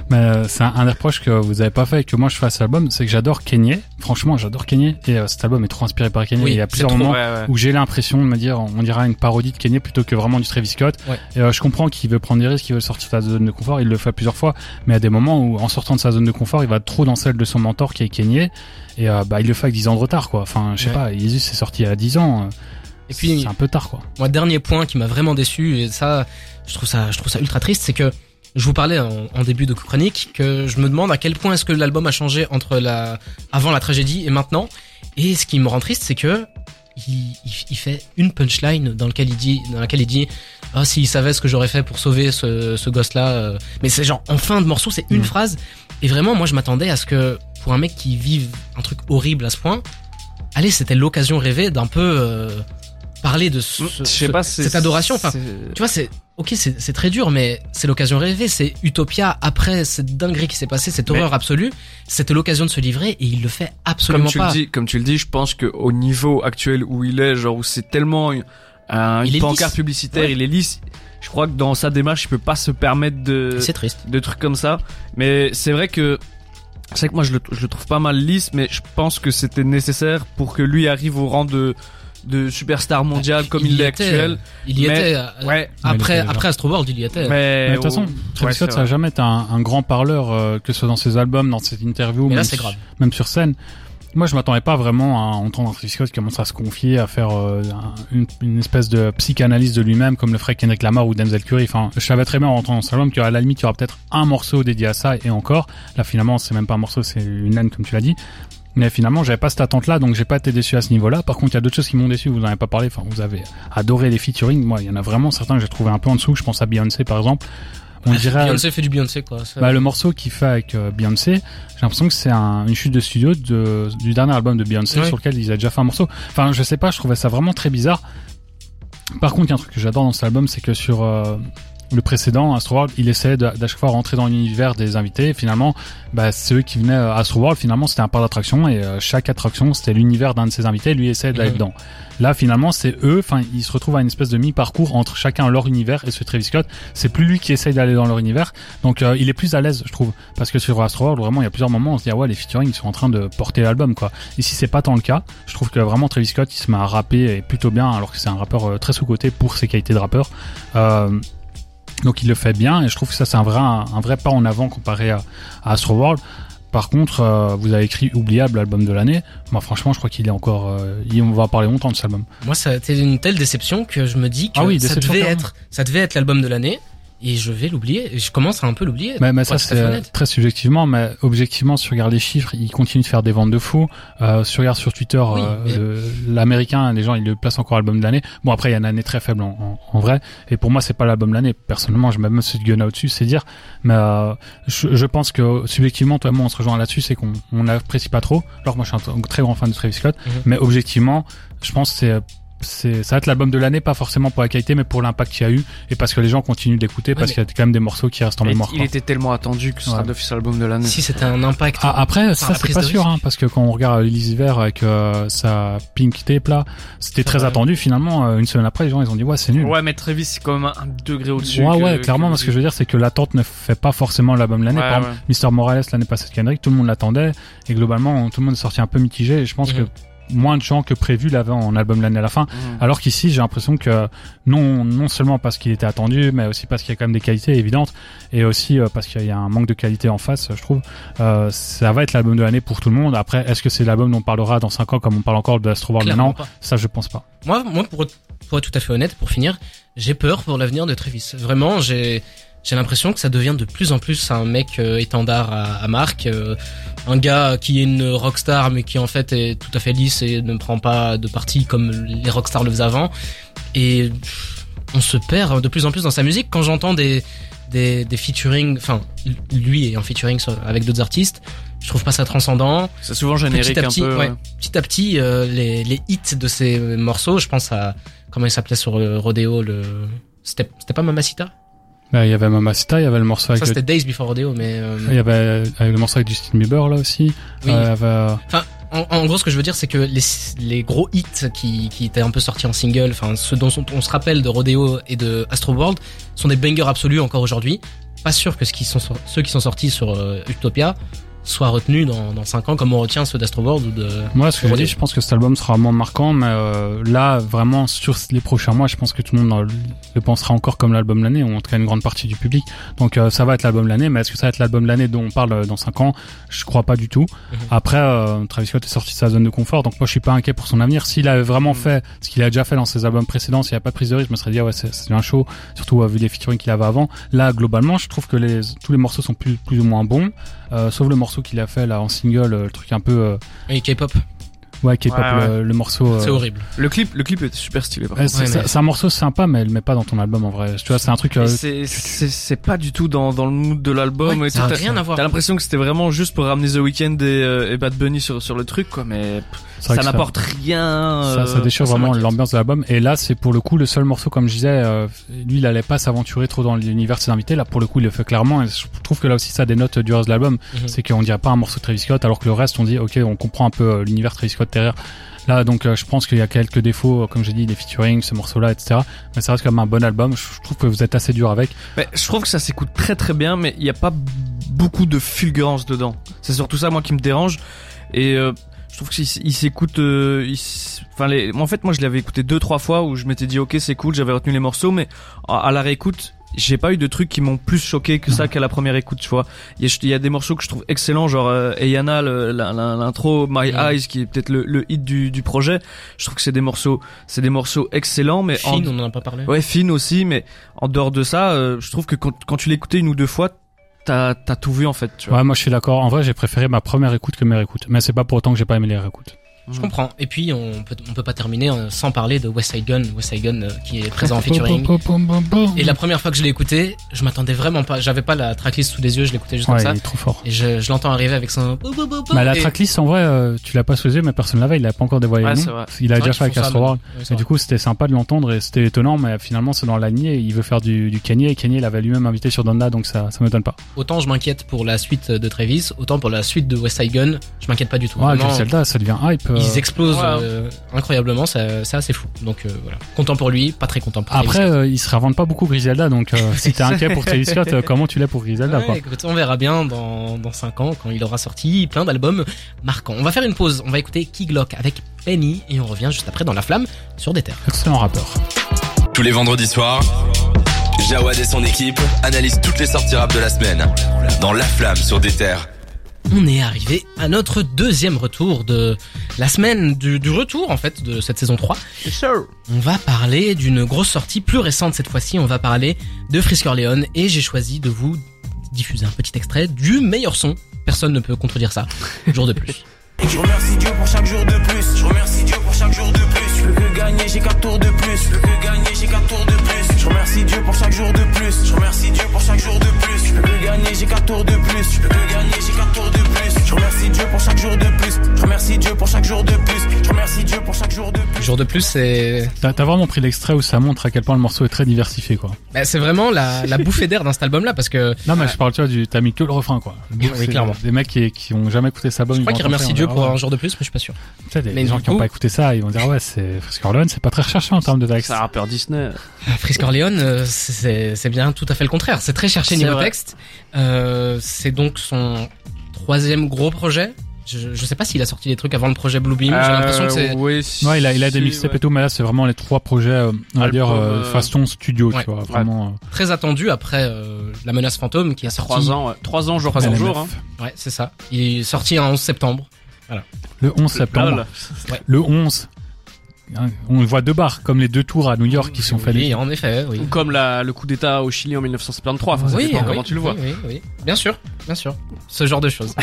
Mais c'est un des reproches que vous avez pas fait et que moi je fais à cet album, c'est que j'adore Kanye. Franchement, j'adore Kanye, et cet album est trop inspiré par Kanye. Oui, il y a plusieurs moments où j'ai l'impression de me dire, on dirait une parodie de Kanye plutôt que vraiment du Travis Scott. Ouais. Et je comprends qu'il veut prendre des risques, qu'il veut sortir de sa zone de confort. Il le fait plusieurs fois, mais à des moments où, en sortant de sa zone de confort, il va trop dans celle de son mentor qui est Kanye. Et il le fait avec 10 ans de retard, quoi. Enfin, je sais pas, Jesus c'est sorti à 10 ans. Et puis c'est un peu tard, quoi. Moi, dernier point qui m'a vraiment déçu, et ça, je trouve ça ultra triste, c'est que je vous parlais en début de chronique que je me demande à quel point est-ce que l'album a changé entre avant la tragédie et maintenant. Et ce qui me rend triste, c'est que il fait une punchline dans laquelle il dit, ah, s'il savait ce que j'aurais fait pour sauver ce gosse-là. Mais c'est genre, en fin de morceau, c'est une phrase. Et vraiment, moi, je m'attendais à ce que, pour un mec qui vive un truc horrible à ce point, allez, c'était l'occasion rêvée d'un peu, parler de cette adoration. Enfin, tu vois, c'est très dur, mais c'est l'occasion rêvée. C'est Utopia après cette dinguerie qui s'est passée, cette horreur absolue. C'était l'occasion de se livrer, et il le fait absolument pas. Comme tu le dis, je pense que au niveau actuel où il est, genre où c'est tellement une pancarte publicitaire, il est lisse. Je crois que dans sa démarche, il peut pas se permettre de trucs comme ça. Mais c'est vrai que moi je le trouve pas mal lisse, mais je pense que c'était nécessaire pour que lui arrive au rang de superstar mondial comme il l'est actuel. Il y était. Après Astroworld, il y était. Mais de toute façon, Travis Scott, ça a jamais été un grand parleur, que ce soit dans ses albums, dans ses interviews, même sur scène. Moi, je m'attendais pas vraiment à entendre un Travis Scott qui commence à se confier, à faire une espèce de psychanalyse de lui-même, comme le ferait Kendrick Lamar ou Denzel Curry. Enfin, je savais très bien en entendant ça, qu'à la limite, il y aura peut-être un morceau dédié à ça, et encore. Là, finalement, c'est même pas un morceau, c'est une laine, comme tu l'as dit. Mais finalement, j'avais pas cette attente-là, donc j'ai pas été déçu à ce niveau-là. Par contre, il y a d'autres choses qui m'ont déçu, vous en avez pas parlé. Enfin, vous avez adoré les featuring. Moi, il y en a vraiment certains que j'ai trouvé un peu en dessous. Je pense à Beyoncé, par exemple. On dirait Beyoncé fait du Beyoncé, quoi. Bah, le morceau qu'il fait avec Beyoncé, j'ai l'impression que c'est une chute de studio du dernier album de Beyoncé, ouais, sur lequel ils avaient déjà fait un morceau. Enfin, je sais pas, je trouvais ça vraiment très bizarre. Par contre, il y a un truc que j'adore dans cet album, c'est que sur le précédent, Astroworld, il essayait d'à chaque fois rentrer dans l'univers des invités. Et finalement, bah, c'est eux qui venaient à Astroworld. Finalement, c'était un parc d'attraction et chaque attraction, c'était l'univers d'un de ses invités. Et lui, il essayait d'aller dedans. Là, finalement, c'est eux. Enfin, ils se retrouvent à une espèce de mi-parcours entre chacun leur univers et ce Travis Scott. C'est plus lui qui essaye d'aller dans leur univers. Donc, il est plus à l'aise, je trouve. Parce que sur Astroworld, vraiment, il y a plusieurs moments où on se dit, ah ouais, les featuring, ils sont en train de porter l'album, quoi. Ici, c'est pas tant le cas. Je trouve que vraiment, Travis Scott, il se met à rapper et plutôt bien, alors que c'est un rappeur très sous-coté pour ses qualités de rappeur. Donc il le fait bien et je trouve que ça c'est un vrai pas en avant comparé à Astroworld. Par contre, vous avez écrit Oubliable, album de l'année. Moi, franchement, je crois qu'il est encore. On va en parler longtemps de cet album. Moi, ça a été une telle déception que je me dis que ça devait être l'album de l'année. Et je vais l'oublier, et je commence à un peu l'oublier. Mais ça c'est très subjectivement, mais objectivement, si tu regardes les chiffres, ils continuent de faire des ventes de fou. Si tu regardes sur Twitter, l'américain, les gens, ils le placent encore album de l'année. Bon, après, il y a une année très faible en vrai. Et pour moi, c'est pas l'album de l'année. Personnellement, je mets même ce gun au-dessus, c'est dire. Mais je pense que subjectivement, toi et moi, on se rejoint là-dessus, c'est qu'on n'apprécie pas trop. Alors moi, je suis un très grand fan de Travis Scott, mais objectivement, je pense que ça va être l'album de l'année, pas forcément pour la qualité mais pour l'impact qu'il y a eu et parce que les gens continuent d'écouter, parce qu'il y a quand même des morceaux qui restent en mémoire. Il était tellement attendu que ce serait d'office album de l'année. Si c'était un impact. Après, ça c'est pas sûr, parce que quand on regarde Elise Vert avec sa Pink Tape là, c'était très attendu. Finalement, une semaine après, les gens ils ont dit ouais c'est nul. Ouais, mais Travis c'est quand même un degré au-dessus. Ouais, clairement, parce que je veux dire c'est que l'attente ne fait pas forcément l'album de l'année. Par exemple, Mr Morales l'année passée de Kendrick, tout le monde l'attendait et globalement tout le monde est sorti un peu mitigé. Et je pense que moins de gens que prévu l'avaient en album de l'année à la fin, alors qu'ici j'ai l'impression que non seulement parce qu'il était attendu mais aussi parce qu'il y a quand même des qualités évidentes et aussi parce qu'il y a un manque de qualité en face. Je trouve ça va être l'album de l'année pour tout le monde. Après, est-ce que c'est l'album dont on parlera dans 5 ans comme on parle encore de Astroworld maintenant? Ça je pense pas. Moi pour être tout à fait honnête, pour finir, j'ai peur pour l'avenir de Travis. Vraiment, j'ai l'impression que ça devient de plus en plus un mec étendard à marque, un gars qui est une rockstar mais qui en fait est tout à fait lisse et ne prend pas de parti comme les rockstars le faisaient avant. Et on se perd de plus en plus dans sa musique. Quand j'entends des featuring, enfin lui est en featuring avec d'autres artistes, je trouve pas ça transcendant. C'est souvent générique un peu. Ouais. Petit à petit, les hits de ces morceaux, je pense à comment il s'appelait sur Rodeo, c'était pas Mamacita? Il y avait Mamacita, il y avait le morceau avec... Ça, c'était Days Before Rodeo, mais... Il y avait le morceau avec Justin Bieber, là, aussi. Oui. Enfin, en gros, ce que je veux dire, c'est que les gros hits qui étaient un peu sortis en single, enfin, ceux dont on se rappelle de Rodeo et de Astroworld, sont des bangers absolus encore aujourd'hui. Pas sûr que ceux qui sont sortis sur Utopia soit retenu dans 5 ans comme on retient ceux d'Astroworld ou de... Moi, ce que je dis, je pense que cet album sera moins marquant, mais là, vraiment, sur les prochains mois, je pense que tout le monde le pensera encore comme l'album de l'année, ou en tout cas une grande partie du public. Donc ça va être l'album de l'année, mais est-ce que ça va être l'album de l'année dont on parle dans 5 ans? Je crois pas du tout. Après, Travis Scott est sorti de sa zone de confort, donc moi je suis pas inquiet pour son avenir. S'il avait vraiment fait ce qu'il a déjà fait dans ses albums précédents, s'il n'y a pas de prise de risque, je me serais dit ouais, c'est bien chaud, surtout vu les featuring qu'il avait avant. Là, globalement, je trouve que tous les morceaux sont plus ou moins bons, sauf le morceau qu'il a fait là en single, le truc un peu et K-pop. Ouais, K-pop, ouais. Le morceau. C'est horrible. Le clip est super stylé. Par contre. C'est un morceau sympa, mais elle le met pas dans ton album en vrai. Tu vois, c'est un truc. C'est pas du tout dans le mood de l'album. Ouais, et ça n'a rien à voir. T'as l'impression que c'était vraiment juste pour ramener The Weeknd et Bad Bunny sur le truc, quoi. Mais ça n'apporte rien. Ça déchire vraiment l'ambiance de l'album. Et là, c'est pour le coup le seul morceau, comme je disais, lui, il allait pas s'aventurer trop dans l'univers de ses invités. Là, pour le coup, il le fait clairement. Et je trouve que là aussi, ça dénote du reste de l'album. C'est qu'on dirait pas un morceau de Travis Scott, alors que le reste, on dit, ok, on comprend un peu l'univers Travis Scott. Là, donc je pense qu'il y a quelques défauts, comme j'ai dit, des featuring, ce morceau-là, etc. Mais ça reste quand même un bon album. Je trouve que vous êtes assez dur avec. Mais je trouve que ça s'écoute très très bien, mais il n'y a pas beaucoup de fulgurance dedans. C'est surtout ça, moi, qui me dérange. Et je trouve qu'il s'écoute. En fait, moi, je l'avais écouté 2-3 fois où je m'étais dit, ok, c'est cool, j'avais retenu les morceaux, mais à la réécoute, j'ai pas eu de trucs qui m'ont plus choqué que ça qu'à la première écoute, tu vois. Il y a des morceaux que je trouve excellents, genre Ayana, l'intro My Eyes, qui est peut-être le hit du projet. Je trouve que c'est des morceaux excellents, mais Fine, on en a pas parlé. Ouais, Fine aussi, mais en dehors de ça, je trouve que quand tu l'écoutais une ou deux fois, t'as tout vu en fait, tu vois. Ouais, moi je suis d'accord. En vrai, j'ai préféré ma première écoute que mes réécoutes, mais c'est pas pour autant que j'ai pas aimé les réécoutes. Je comprends. Et puis on peut pas terminer sans parler de West Side Gun qui est présent en featuring. Et la première fois que je l'ai écouté, je m'attendais vraiment pas, j'avais pas la tracklist sous les yeux, je l'écoutais juste comme ça. Il est trop fort. Et je l'entends arriver avec son. Mais la tracklist en vrai, tu l'as pas sous les yeux, mais personne l'avait, il l'a pas encore dévoilé. Ouais, c'est vrai. Il a déjà fait avec Astroworld. Et du coup, c'était sympa de l'entendre et c'était étonnant, mais finalement c'est dans la lignée, il veut faire du Kanye, et Kanye l'avait lui-même invité sur Donda, donc ça m'étonne pas. Autant je m'inquiète pour la suite de Travis, autant pour la suite de West Side Gun, je m'inquiète pas du tout. Ouais, ça devient hype. Ils explosent incroyablement, c'est assez fou. Donc voilà, content pour lui, pas très content pour Travis. Après, il se réinvente pas beaucoup Griselda, donc si t'es inquiet pour Travis Scott, comment tu l'es pour Griselda, ouais, quoi. Écoute, on verra bien dans 5 ans quand il aura sorti plein d'albums marquants. On va faire une pause, on va écouter Kid Glock avec Penny et on revient juste après dans La Flamme sur Des Terres. Excellent rappeur. Tous les vendredis soirs, Jawad et son équipe analysent toutes les sorties rap de la semaine dans La Flamme sur Des Terres. On est arrivé à notre deuxième retour de la semaine, du retour en fait de cette saison 3. On va parler d'une grosse sortie plus récente cette fois-ci, on va parler de Freeze Corleone et j'ai choisi de vous diffuser un petit extrait du meilleur son. Personne ne peut contredire ça, jour de plus. Je remercie Dieu pour chaque jour de plus, je remercie Dieu pour chaque jour de plus, je veux que gagner, j'ai 4 tours de plus, je veux que gagner, j'ai 4 tours de plus, je remercie Dieu pour chaque jour de plus, je remercie Dieu pour chaque jour de plus, je veux que gagner, j'ai 4 tours de plus, je veux que gagner, j'ai 4 tours de plus, je remercie Dieu pour chaque jour de plus, je remercie Dieu pour chaque jour de plus, je remercie Dieu pour chaque jour de plus. Jour de plus, c'est... T'as vraiment pris l'extrait où ça montre à quel point le morceau est très diversifié, quoi. Bah, c'est vraiment la bouffée d'air dans cet album-là, parce que... Non, mais je parle, tu vois, t'as mis que le refrain, quoi. Oui, clairement. Des mecs qui ont jamais écouté cet album. Je crois qu'ils remercient Dieu pour un jour de plus, mais je suis pas sûr. Les gens qui n'ont pas écouté ça, ils vont dire ouais, c'est Freeze Corleone, c'est pas très recherché en termes de texte. C'est un rappeur Disney. Freeze Corleone, c'est bien tout à fait le contraire. C'est très cherché niveau texte. C'est donc son troisième gros projet. Je sais pas s'il a sorti des trucs avant le projet Bluebeam. J'ai l'impression que c'est. Oui, si, ouais, il a des mixtapes et tout, mais là c'est vraiment les trois projets, on va dire façon studio, tu vois, vraiment. Très attendu après La Menace Fantôme qui a sorti. 3 ans jour pour jour. Hein. Ouais, c'est ça. Il est sorti en 11 septembre. Voilà. Le 11 septembre. Ouais. Le 11. On voit deux bars, comme les deux tours à New York qui sont faits. Oui, en effet. Oui. Ou comme le coup d'État au Chili en 1973. Enfin, ça dépend comment tu le vois. Oui. Bien sûr. Ce genre de choses.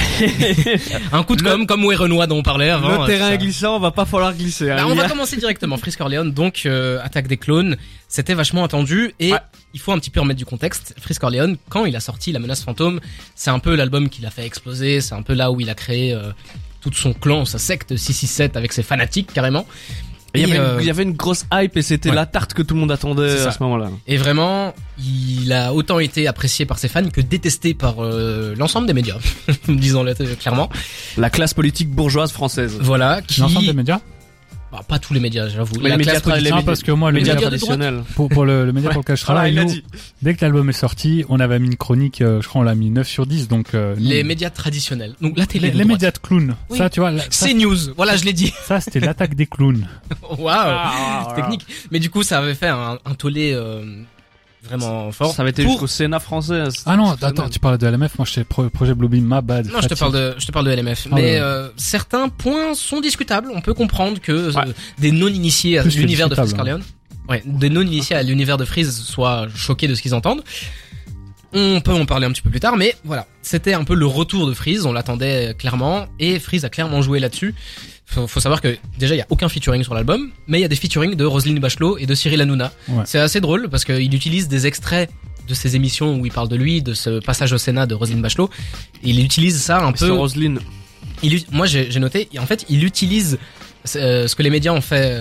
Un coup de comme Werenoi dont on parlait avant. Le terrain est glissant, va pas falloir glisser. Hein, on va commencer directement. Freeze Corleone, donc Attaque des clones. C'était vachement attendu et il faut un petit peu remettre du contexte. Freeze Corleone, quand il a sorti La Menace Fantôme, c'est un peu l'album qu'il a fait exploser. C'est un peu là où il a créé tout son clan, sa secte 667 avec ses fanatiques carrément. Il y avait une grosse hype et c'était la tarte que tout le monde attendait à ce moment-là. Et vraiment, il a autant été apprécié par ses fans que détesté par l'ensemble des médias, disons-le clairement. La classe politique bourgeoise française. Voilà. L'ensemble des médias. Bah, pas tous les médias, j'avoue. Mais la les classe médias traditionnelle, parce que moi, le média traditionnel. Pour le média pour lequel je travaille, dès que l'album est sorti, on avait mis une chronique, je crois, on l'a mis 9 sur 10, donc, les médias traditionnels. Donc, la télé. Les médias de clowns. Oui. Ça, tu vois. C'est news. Voilà, je l'ai dit. Ça, c'était l'attaque des clowns. Waouh. Technique. Mais du coup, ça avait fait un tollé, vraiment fort. Ça avait été jusqu'au Sénat français. Ah non, attends, tu parles de LMF, moi j'étais projet Bluebeam, ma bad. Non, je te parle de LMF. Ah mais certains points sont discutables, on peut comprendre que des non-initiés à l'univers de Freeze Corleone. Ouais, des non-initiés à l'univers de Freeze soient choqués de ce qu'ils entendent. On peut en parler un petit peu plus tard, mais voilà. C'était un peu le retour de Freeze, on l'attendait clairement, et Freeze a clairement joué là-dessus. Faut savoir que déjà il y a aucun featuring sur l'album, mais il y a des featuring de Roselyne Bachelot et de Cyril Hanouna. Ouais. C'est assez drôle parce qu'il utilise des extraits de ses émissions où il parle de lui, de ce passage au Sénat de Roselyne Bachelot. Et il utilise ça un peu. Sur Roselyne. Moi j'ai noté, en fait il utilise ce que les médias ont fait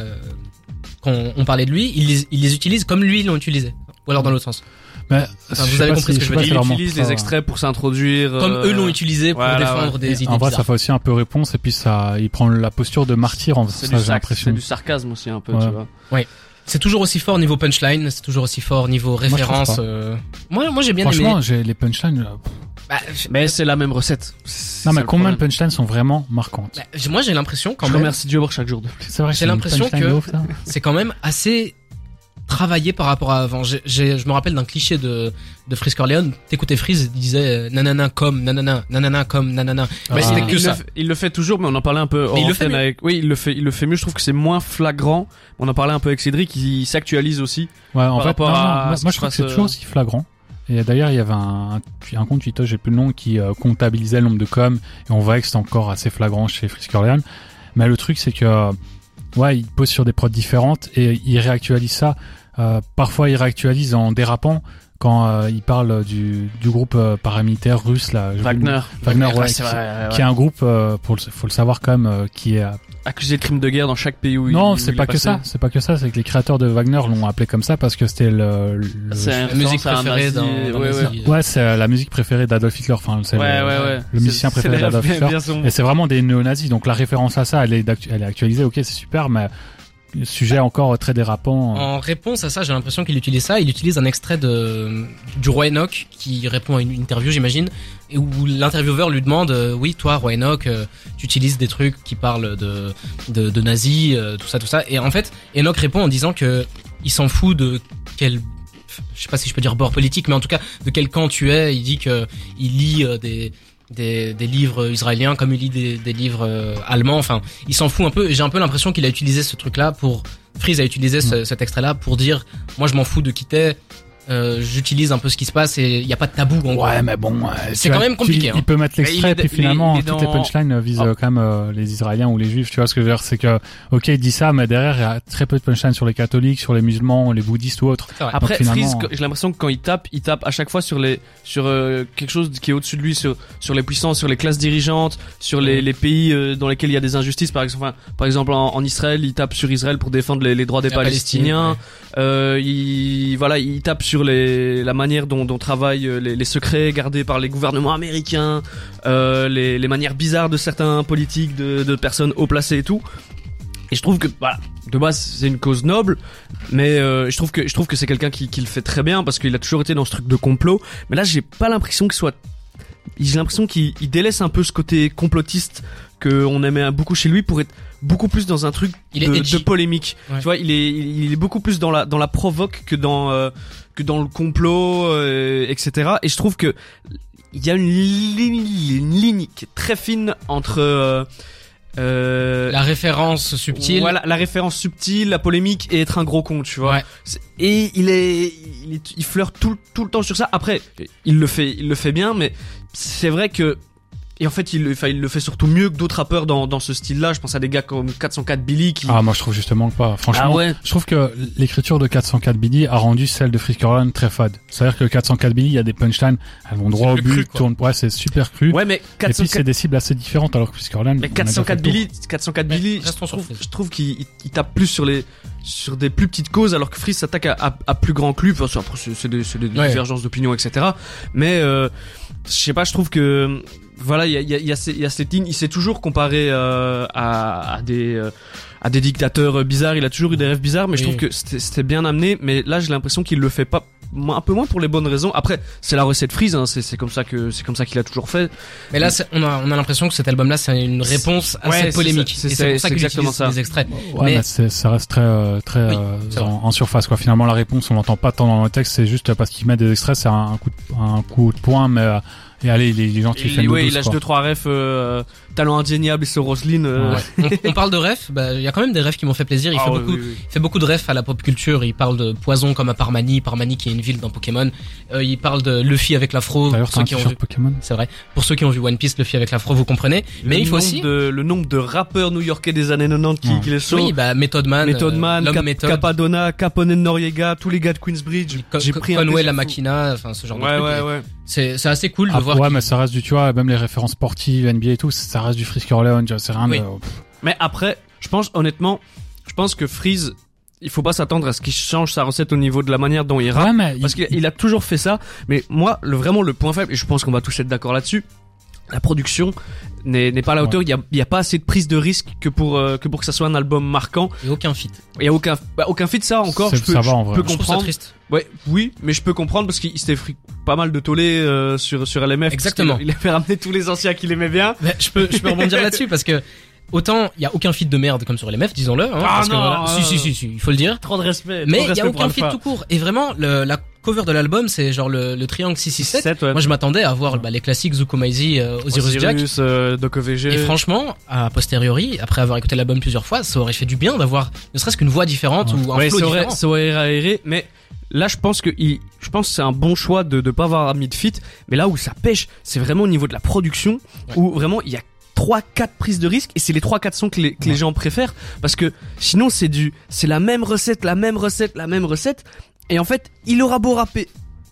quand on parlait de lui, ils les utilisent comme lui ils l'ont utilisé, ou alors dans l'autre sens. Mais, enfin, vous avez compris ce que je veux dire. Ils utilisent les extraits pour s'introduire. Comme eux l'ont utilisé pour défendre des idées. En vrai, bizarres. Ça fait aussi un peu réponse et puis ça, il prend la posture de martyr en ça, j'ai l'impression. C'est du sarcasme aussi un peu, tu vois. Oui. C'est toujours aussi fort niveau punchline, c'est toujours aussi fort niveau référence. Moi j'ai bien aimé. Franchement, j'ai les punchlines. Mais c'est la même recette. Non, mais combien de punchlines sont vraiment marquantes? Moi j'ai l'impression quand même. Je remercie Dieu pour chaque jour de plus. C'est vrai, j'ai l'impression que c'est quand même assez travaillé par rapport à avant. Je me rappelle d'un cliché de Freeze Corleone. T'écoutais Freeze, il disait nanana comme nanana, nanana comme nanana. Mais c'était que ça. Il le fait toujours, mais on en parlait un peu. Il le fait avec. Oui, il le fait mieux. Je trouve que c'est moins flagrant. On en parlait un peu avec Cédric. Il s'actualise aussi. Ouais, en fait, moi je trouve que c'est toujours aussi flagrant. Et d'ailleurs, il y avait un compte Twitter, j'ai plus le nom, qui comptabilisait le nombre de coms. Et on voit que c'est encore assez flagrant chez Freeze Corleone. Mais le truc, c'est que ouais, il pose sur des prods différentes et il réactualise ça. Parfois, il réactualise en dérapant quand il parle du groupe paramilitaire russe là. Wagner, ouais, c'est vrai, qui est un groupe, faut le savoir quand même, qui est accusé de crime de guerre dans chaque pays où non, c'est pas que ça, c'est que les créateurs de Wagner l'ont appelé comme ça parce que c'était la musique préférée ouais, c'est la musique préférée d'Adolf Hitler, enfin c'est le musicien préféré d'Adolf Hitler. Et c'est vraiment des néo-nazis, donc la référence à ça, elle est actualisée, OK, c'est super, mais sujet encore très dérapant. En réponse à ça, j'ai l'impression qu'il utilise ça. Il utilise un extrait du Roi Enoch qui répond à une interview, j'imagine, et où l'intervieweur lui demande oui, toi, Roi Enoch, tu utilises des trucs qui parlent de nazis, tout ça. Et en fait, Enoch répond en disant que il s'en fout de quel, je sais pas si je peux dire bord politique, mais en tout cas de quel camp tu es. Il dit que il lit des livres israéliens comme il lit des livres allemands, enfin il s'en fout un peu. J'ai un peu l'impression qu'il a utilisé ce truc là pour Freeze a utilisé cet extrait là pour dire moi je m'en fous de qui t'es, j'utilise un peu ce qui se passe et il y a pas de tabou en gros. Ouais mais bon, c'est quand même compliqué. Il peut mettre l'extrait puis finalement toutes les punchlines visent quand même les Israéliens ou les Juifs, tu vois ce que je veux dire, c'est que OK il dit ça mais derrière il y a très peu de punchlines sur les catholiques, sur les musulmans, les bouddhistes ou autres. Après Freeze, j'ai l'impression que quand il tape à chaque fois sur quelque chose qui est au-dessus de lui, sur les puissants, sur les classes dirigeantes, sur les pays dans lesquels il y a des injustices, par exemple en Israël, il tape sur Israël pour défendre les droits des Palestiniens. Il tape sur la manière dont travaillent les secrets gardés par les gouvernements américains, les manières bizarres de certains politiques, de personnes haut placées et tout. Et je trouve que de base c'est une cause noble, mais je trouve que c'est quelqu'un qui le fait très bien parce qu'il a toujours été dans ce truc de complot. Mais là j'ai pas l'impression qu'il soit. J'ai l'impression qu'il délaisse un peu ce côté complotiste qu'on aimait beaucoup chez lui pour être beaucoup plus dans un truc de polémique. Ouais. Tu vois, il est beaucoup plus dans la provoque que dans le complot, etc. Et je trouve que il y a une ligne qui est très fine entre la référence subtile, la polémique et être un gros con, tu vois. Ouais. Et il flirte tout le temps sur ça. Après, il le fait bien, mais c'est vrai que. Et en fait, il le fait surtout mieux que d'autres rappeurs dans ce style-là. Je pense à des gars comme 404 Billy qui... Ah, moi, je trouve justement pas. Franchement, je trouve que l'écriture de 404 Billy a rendu celle de Freeze Corleone très fade. C'est-à-dire que 404 Billy, il y a des punchlines, elles vont droit au but, tournent, ouais, c'est super cru. Ouais, mais 404... Et puis, c'est des cibles assez différentes, alors que Freeze Corleone... Mais 404 Billy, je trouve qu'il tape plus sur des plus petites causes, alors que Freeze s'attaque à plus grand que lui. Enfin, c'est des divergences d'opinion, etc. Mais, je sais pas, je trouve que... Voilà, il y a cette ligne. Il s'est toujours comparé à des dictateurs bizarres. Il a toujours eu des rêves bizarres, mais je trouve que c'était bien amené. Mais là, j'ai l'impression qu'il le fait pas, un peu moins pour les bonnes raisons. Après, c'est la recette Freeze. Hein, c'est comme ça qu'il a toujours fait. Mais là, on a l'impression que cet album-là, c'est une réponse assez polémique. C'est pour ça qu'il utilise des extraits. Ouais, mais ça reste très en surface. Quoi. Finalement, la réponse, on l'entend pas tant dans le texte. C'est juste parce qu'il met des extraits. C'est un coup de poing, mais. Et allez, les gens qui font dodo, il lâche 2-3 refs talent indéniable sur Roselyne. On parle de refs, il y a quand même des refs qui m'ont fait plaisir. Il fait beaucoup de refs à la pop culture. Il parle de Poison comme à Parmani qui est une ville dans Pokémon. Il parle de Luffy avec l'afro. D'ailleurs, pour ceux qui ont vu Pokémon, c'est vrai. Pour ceux qui ont vu One Piece, Luffy avec l'afro, vous comprenez. Mais il faut aussi le nombre de rappeurs new-yorkais des années 90 qui les sont. Oui, Method Man, Capadonna, Capone Noriega, tous les gars de Queensbridge. J'ai pris Conway La Machina, enfin ce genre de trucs. Ouais. C'est assez cool de voir. Ouais, mais ça reste tu vois, même les références sportives, NBA et tout, ça reste du Freeze Corleone, c'est rien de... Mais après, je pense que Freeze, il faut pas s'attendre à ce qu'il change sa recette au niveau de la manière dont il rappe, parce qu'il a toujours fait ça, mais moi, vraiment le point faible, et je pense qu'on va tous être d'accord là-dessus, la production n'est pas à la hauteur. Il y a pas assez de prise de risque que pour que ça soit un album marquant. Et aucun feat. Il y a aucun feat, ça encore je peux comprendre. Ouais, oui, mais je peux comprendre parce qu'il s'était pris pas mal de tollé sur LMF. Exactement. Il avait ramené tous les anciens qu'il aimait bien. Je peux rebondir là-dessus parce que Autant, il y a aucun feat de merde comme sur les meufs, disons-le. Hein, ah parce non, que voilà, si, il faut le dire. Trop de respect. Mais il y a aucun feat tout court. Et vraiment, la cover de l'album, c'est genre le triangle 667. Ouais. Moi, je m'attendais à voir les classiques Zuko Maizi, Osiris Jack, Doc OVG. Et franchement, a posteriori, après avoir écouté l'album plusieurs fois, ça aurait fait du bien d'avoir, ne serait-ce qu'une voix différente ou un flow différent. Ça aurait aéré, mais. Là, je pense que c'est un bon choix de pas avoir mis de feat, mais là où ça pêche, c'est vraiment au niveau de la production, où vraiment il y a 3-4 prises de risque, et c'est les 3-4 sons que les gens préfèrent, parce que sinon c'est la même recette, et en fait, il aura beau rapper,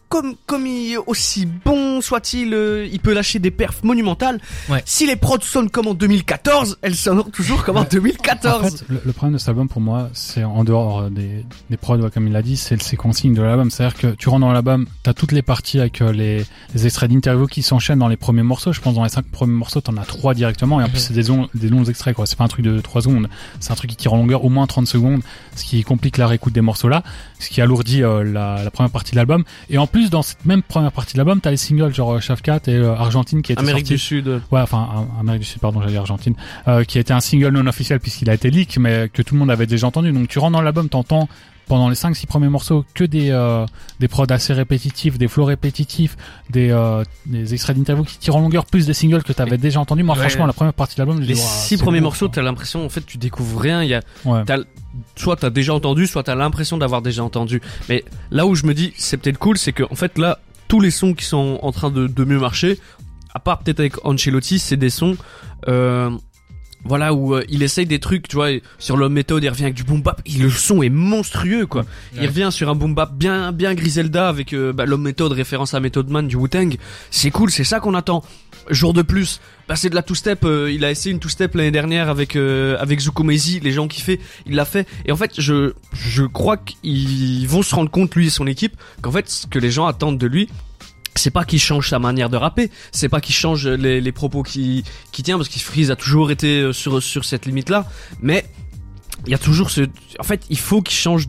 comme il est aussi bon soit-il, il peut lâcher des perfs monumentales. Ouais. Si les prods sonnent comme en 2014, elles sonneront toujours comme en 2014. En fait, le problème de cet album pour moi, c'est en dehors des prods, comme il l'a dit, c'est le séquencing de l'album. C'est-à-dire que tu rentres dans l'album, t'as toutes les parties avec les extraits d'interviews qui s'enchaînent dans les premiers morceaux. Je pense dans les 5 premiers morceaux, t'en as 3 directement. Et en plus, c'est des longs extraits, quoi. C'est pas un truc de 3 secondes. C'est un truc qui tire en longueur au moins 30 secondes, ce qui complique la réécoute des morceaux là, ce qui alourdit la première partie de l'album. Et en plus, dans cette même première partie de l'album, t'as les singles genre Shavkat et Argentine qui a été sorti. Amérique du Sud. Ouais, enfin Amérique du Sud, pardon, j'allais dire Argentine, qui a été un single non officiel puisqu'il a été leak, mais que tout le monde avait déjà entendu. Donc tu rentres dans l'album, t'entends pendant les 5-6 premiers morceaux que des prods assez répétitifs, des flows répétitifs, des extraits d'interviews qui tirent en longueur, plus des singles que t'avais déjà entendus. Moi, franchement, la première partie de l'album, les 6 premiers morceaux, t'as l'impression en fait tu découvres rien. Il y a soit t'as déjà entendu, soit t'as l'impression d'avoir déjà entendu. Mais là où je me dis c'est peut-être cool, c'est que en fait là tous les sons qui sont en train de mieux marcher, à part peut-être avec Ancelotti, c'est des sons voilà où il essaye des trucs, tu vois, sur le méthode, il revient avec du boom bap, le son est monstrueux quoi. Il revient sur un boom bap bien Griselda avec l'homme méthode, référence à Method Man du Wu-Tang. C'est cool, c'est ça qu'on attend. Jour de plus, c'est de la two-step. Il a essayé une two-step l'année dernière avec Zuko Maizi, les gens kiffaient, il l'a fait. Et en fait, je crois qu'ils vont se rendre compte, lui et son équipe, qu'en fait, ce que les gens attendent de lui, c'est pas qu'il change sa manière de rapper, c'est pas qu'il change les propos qui tient, parce que Freeze a toujours été sur cette limite-là. Mais il y a toujours en fait, il faut qu'il change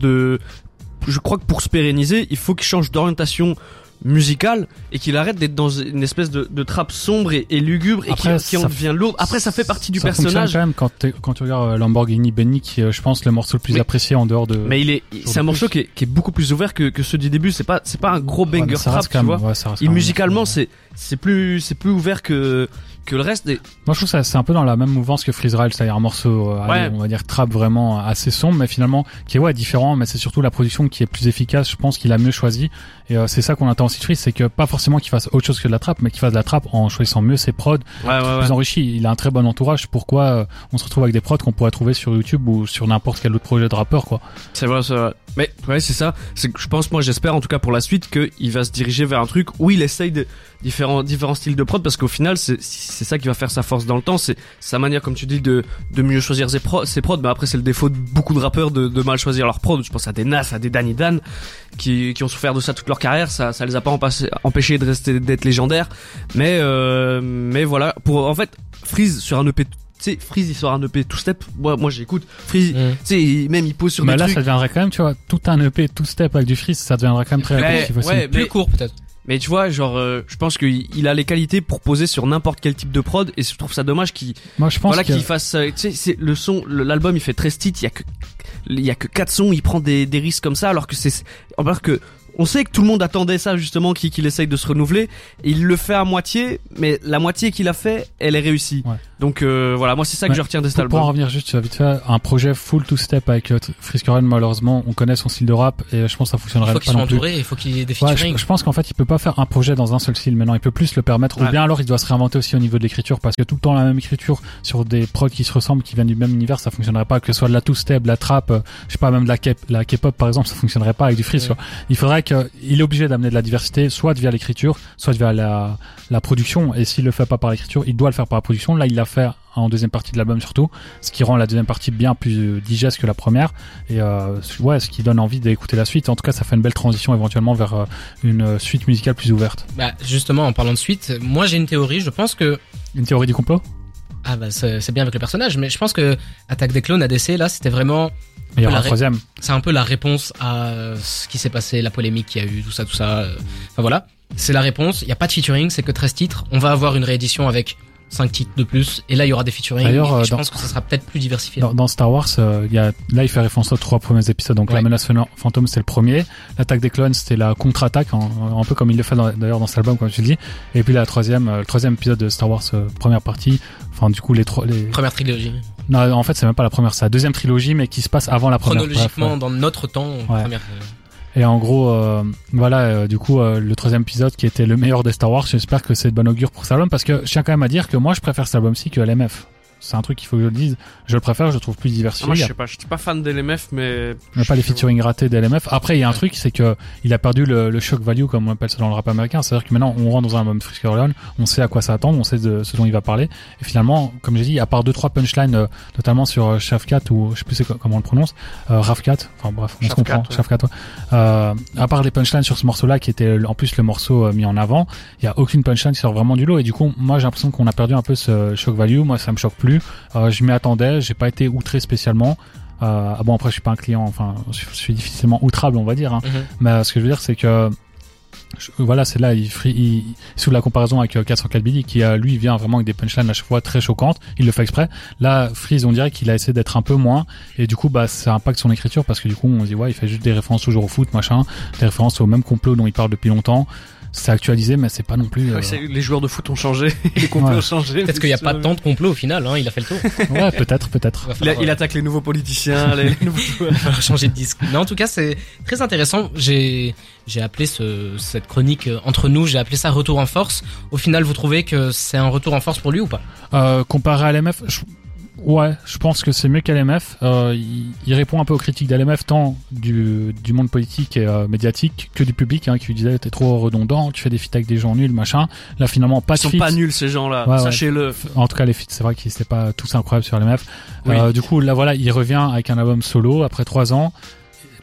je crois que pour se pérenniser, il faut qu'il change d'orientation musical et qu'il arrête d'être dans une espèce de trappe sombre et lugubre et qui en devient lourd. Après, ça fait partie du personnage. Quand même, quand tu regardes Lamborghini Benny, qui je pense le morceau le plus apprécié en dehors de. Mais c'est un morceau qui est beaucoup plus ouvert que ceux du début. C'est pas un gros banger trap, tu vois. Et musicalement, c'est plus ouvert que le reste. Moi, je trouve que c'est un peu dans la même mouvance que Freeze Rail, c'est-à-dire un morceau, on va dire trap vraiment assez sombre, mais finalement qui est différent. Mais c'est surtout la production qui est plus efficace. Je pense qu'il a mieux choisi. Et c'est ça qu'on attend aussi de Freeze, c'est que pas forcément qu'il fasse autre chose que de la trappe, mais qu'il fasse de la trappe en choisissant mieux ses prods, plus enrichis. Il a un très bon entourage. Pourquoi on se retrouve avec des prods qu'on pourrait trouver sur YouTube ou sur n'importe quel autre projet de rappeur, quoi. C'est vrai, c'est vrai. Mais c'est ça. C'est que je pense, j'espère en tout cas pour la suite qu'il va se diriger vers un truc où il essaye de différents styles de prod, parce qu'au final c'est ça qui va faire sa force dans le temps, c'est sa manière, comme tu dis, de mieux choisir ses prods. Mais après, c'est le défaut de beaucoup de rappeurs de mal choisir leurs prods. Je pense à des Nas, à des Danny Dan qui ont souffert de ça toute leur carrière. Ça les a pas empêchés de rester, d'être légendaires. Mais voilà, en fait, Freeze sur un EP, tu sais, Freeze, il sort un EP two-step. Moi, j'écoute Freeze, tu sais, même il pose sur des trucs. Mais là, ça deviendrait quand même, tu vois, tout un EP two-step avec du Freeze, ça deviendrait quand même très agressif aussi. Ouais, plus court peut-être. Mais tu vois, je pense qu'il a les qualités pour poser sur n'importe quel type de prod, et je trouve ça dommage qu'il fasse, tu sais, c'est le son, l'album, il fait très street, il y a que 4 sons, il prend des risques comme ça, alors que on sait que tout le monde attendait ça, justement, qu'il essaye de se renouveler. Et il le fait à moitié, mais la moitié qu'il a fait, elle est réussie. Ouais. Donc voilà, moi c'est ça que je retiens de cet album. Pour en revenir juste vite fait, un projet full two-step avec Freeze Corleone, malheureusement, on connaît son style de rap et je pense que ça fonctionnerait pas non plus. Il faut qu'il soit entouré, il faut qu'il y ait des featuring. Je pense qu'en fait, il peut pas faire un projet dans un seul style maintenant, il peut plus le permettre. Ou bien alors, il doit se réinventer aussi au niveau de l'écriture, parce que tout le temps la même écriture sur des prods qui se ressemblent, qui viennent du même univers, ça fonctionnerait pas. Que ce soit de la two-step, de la trap, je sais pas, même de la K-pop par exemple, ça fonctionnerait pas avec du Freeze. Il faudrait qu'il est obligé d'amener de la diversité, soit via l'écriture, soit via la production. Et s'il le fait pas par l'écriture, il doit le faire par la production. Là, il l'a fait en deuxième partie de l'album surtout, ce qui rend la deuxième partie bien plus digeste que la première, et ce qui donne envie d'écouter la suite. En tout cas, ça fait une belle transition éventuellement vers une suite musicale plus ouverte. Justement, en parlant de suite, moi j'ai une théorie. Je pense que une théorie du complot. C'est bien avec le personnage, mais je pense que Attaque des Clones, ADC, là c'était vraiment il y aura un troisième. C'est un peu la réponse à ce qui s'est passé, la polémique qu'il y a eu, tout ça. Enfin voilà, c'est la réponse. Il n'y a pas de featuring, c'est que 13 titres. On va avoir une réédition avec 5 titres de plus, et là il y aura des featuring. D'ailleurs, je pense que ça sera peut-être plus diversifié. Dans Star Wars, il fait référence aux 3 premiers épisodes, donc la menace fantôme c'est le premier, l'attaque des clones c'était la contre-attaque, un peu comme il le fait d'ailleurs dans cet album comme tu le dis, et puis le troisième épisode de Star Wars, première partie, enfin du coup première trilogie. Non, en fait c'est même pas la première, c'est la deuxième trilogie mais qui se passe avant la première. Chronologiquement, bref, dans notre temps, première. Et en gros, le troisième épisode qui était le meilleur des Star Wars, j'espère que c'est de bon augure pour cet album, parce que je tiens quand même à dire que moi je préfère cet album-ci que LMF. C'est un truc qu'il faut que je le dise. Je le préfère, je le trouve plus diversifié. Moi, je suis pas fan d'LMF, mais... Il n'y a pas les featuring ratés d'LMF. Après, il y a un truc, c'est que il a perdu le shock value, comme on appelle ça dans le rap américain. C'est-à-dire que maintenant, on rentre dans un album de Freeze Corleone, on sait à quoi s'attendre, on sait de ce dont il va parler. Et finalement, comme j'ai dit, à part 2-3 punchlines, notamment sur Shafkat, ou je sais plus comment on le prononce, Rafkat, enfin bref, on se comprend, Shafkat, à part les punchlines sur ce morceau-là, qui était en plus le morceau mis en avant, il y a aucune punchline qui sort vraiment du lot. Et du coup, moi, j'ai l'impression qu'on a perdu un peu ce shock value. Moi, ça me choque plus. Je m'y attendais, j'ai pas été outré spécialement. Bon, après je suis pas un client, enfin je suis difficilement outrable on va dire, hein. Mm-hmm. Mais ce que je veux dire c'est que c'est là il sous la comparaison avec 404 Billy qui lui vient vraiment avec des punchlines à chaque fois très choquantes, il le fait exprès. Là Freeze on dirait qu'il a essayé d'être un peu moins et du coup ça impacte son écriture parce que du coup on se dit il fait juste des références toujours au foot machin, des références au même complot dont il parle depuis longtemps. C'est actualisé, mais c'est pas non plus. Les joueurs de foot ont changé, les complots ont changé. Peut-être qu'il n'y a pas tant de complots au final, hein, il a fait le tour. Ouais, peut-être. Il attaque les nouveaux politiciens, les nouveaux joueurs. Il va changer de disque. Mais en tout cas, c'est très intéressant. J'ai appelé cette chronique entre nous, j'ai appelé ça retour en force. Au final, vous trouvez que c'est un retour en force pour lui ou pas? Comparé à l'MF, je pense que c'est mieux qu'LMF. Il répond un peu aux critiques d'LMF, tant du monde politique et médiatique que du public, hein, qui disait t'es trop redondant, tu fais des feats avec des gens nuls, machin. Là finalement pas de feats. Ils sont pas nuls ces gens-là, ouais, sachez-le. Ouais. En tout cas les feats, c'est vrai qu'ils étaient pas tous incroyables sur LMF. Oui. Du coup là il revient avec un album solo après 3 ans.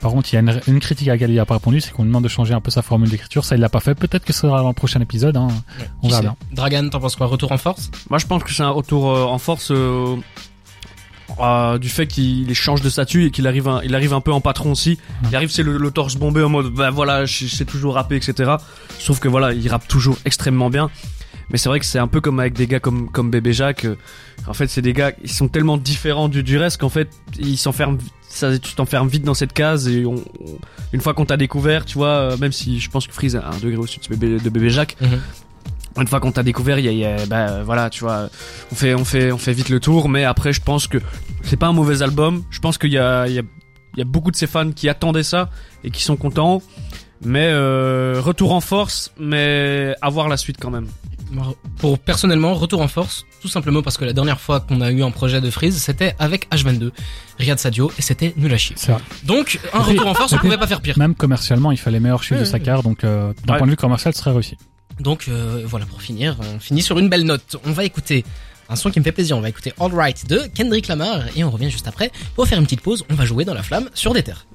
Par contre, il y a une critique à laquelle il n'a pas répondu, c'est qu'on demande de changer un peu sa formule d'écriture. Ça, il l'a pas fait. Peut-être que ce sera dans le prochain épisode. Hein. Ouais, on verra bien. Dragan, t'en penses quoi? Retour en force? Moi, je pense que c'est un retour en force du fait qu'il change de statut et qu'il arrive un peu en patron aussi. Ouais. Il arrive, c'est le torse bombé en mode, je sais toujours rapper, etc. Sauf que il rappe toujours extrêmement bien. Mais c'est vrai que c'est un peu comme avec des gars comme Bébé Jacques. En fait, c'est des gars, ils sont tellement différents du reste qu'en fait, ils s'enferment. Tu t'enfermes vite dans cette case et une fois qu'on t'a découvert, tu vois, même si je pense que Freeze a un degré au-dessus de Bébé Jacques, Une fois qu'on t'a découvert, tu vois, on fait vite le tour, mais après je pense que c'est pas un mauvais album. Je pense qu'il y a beaucoup de ses fans qui attendaient ça et qui sont contents, mais retour en force, mais à voir la suite quand même. Pour personnellement, retour en force, tout simplement parce que la dernière fois qu'on a eu un projet de Freeze, c'était avec H22, Riyad Sadio, et c'était nul à chier. Donc, un retour en force, on pouvait pas faire pire. Même commercialement, il fallait meilleur chiffre de sa carrière, donc d'un point de vue commercial, ce serait réussi. Donc, pour finir, on finit sur une belle note. On va écouter un son qui me fait plaisir, on va écouter All Right de Kendrick Lamar, et on revient juste après pour faire une petite pause. On va jouer dans la flamme sur des terres.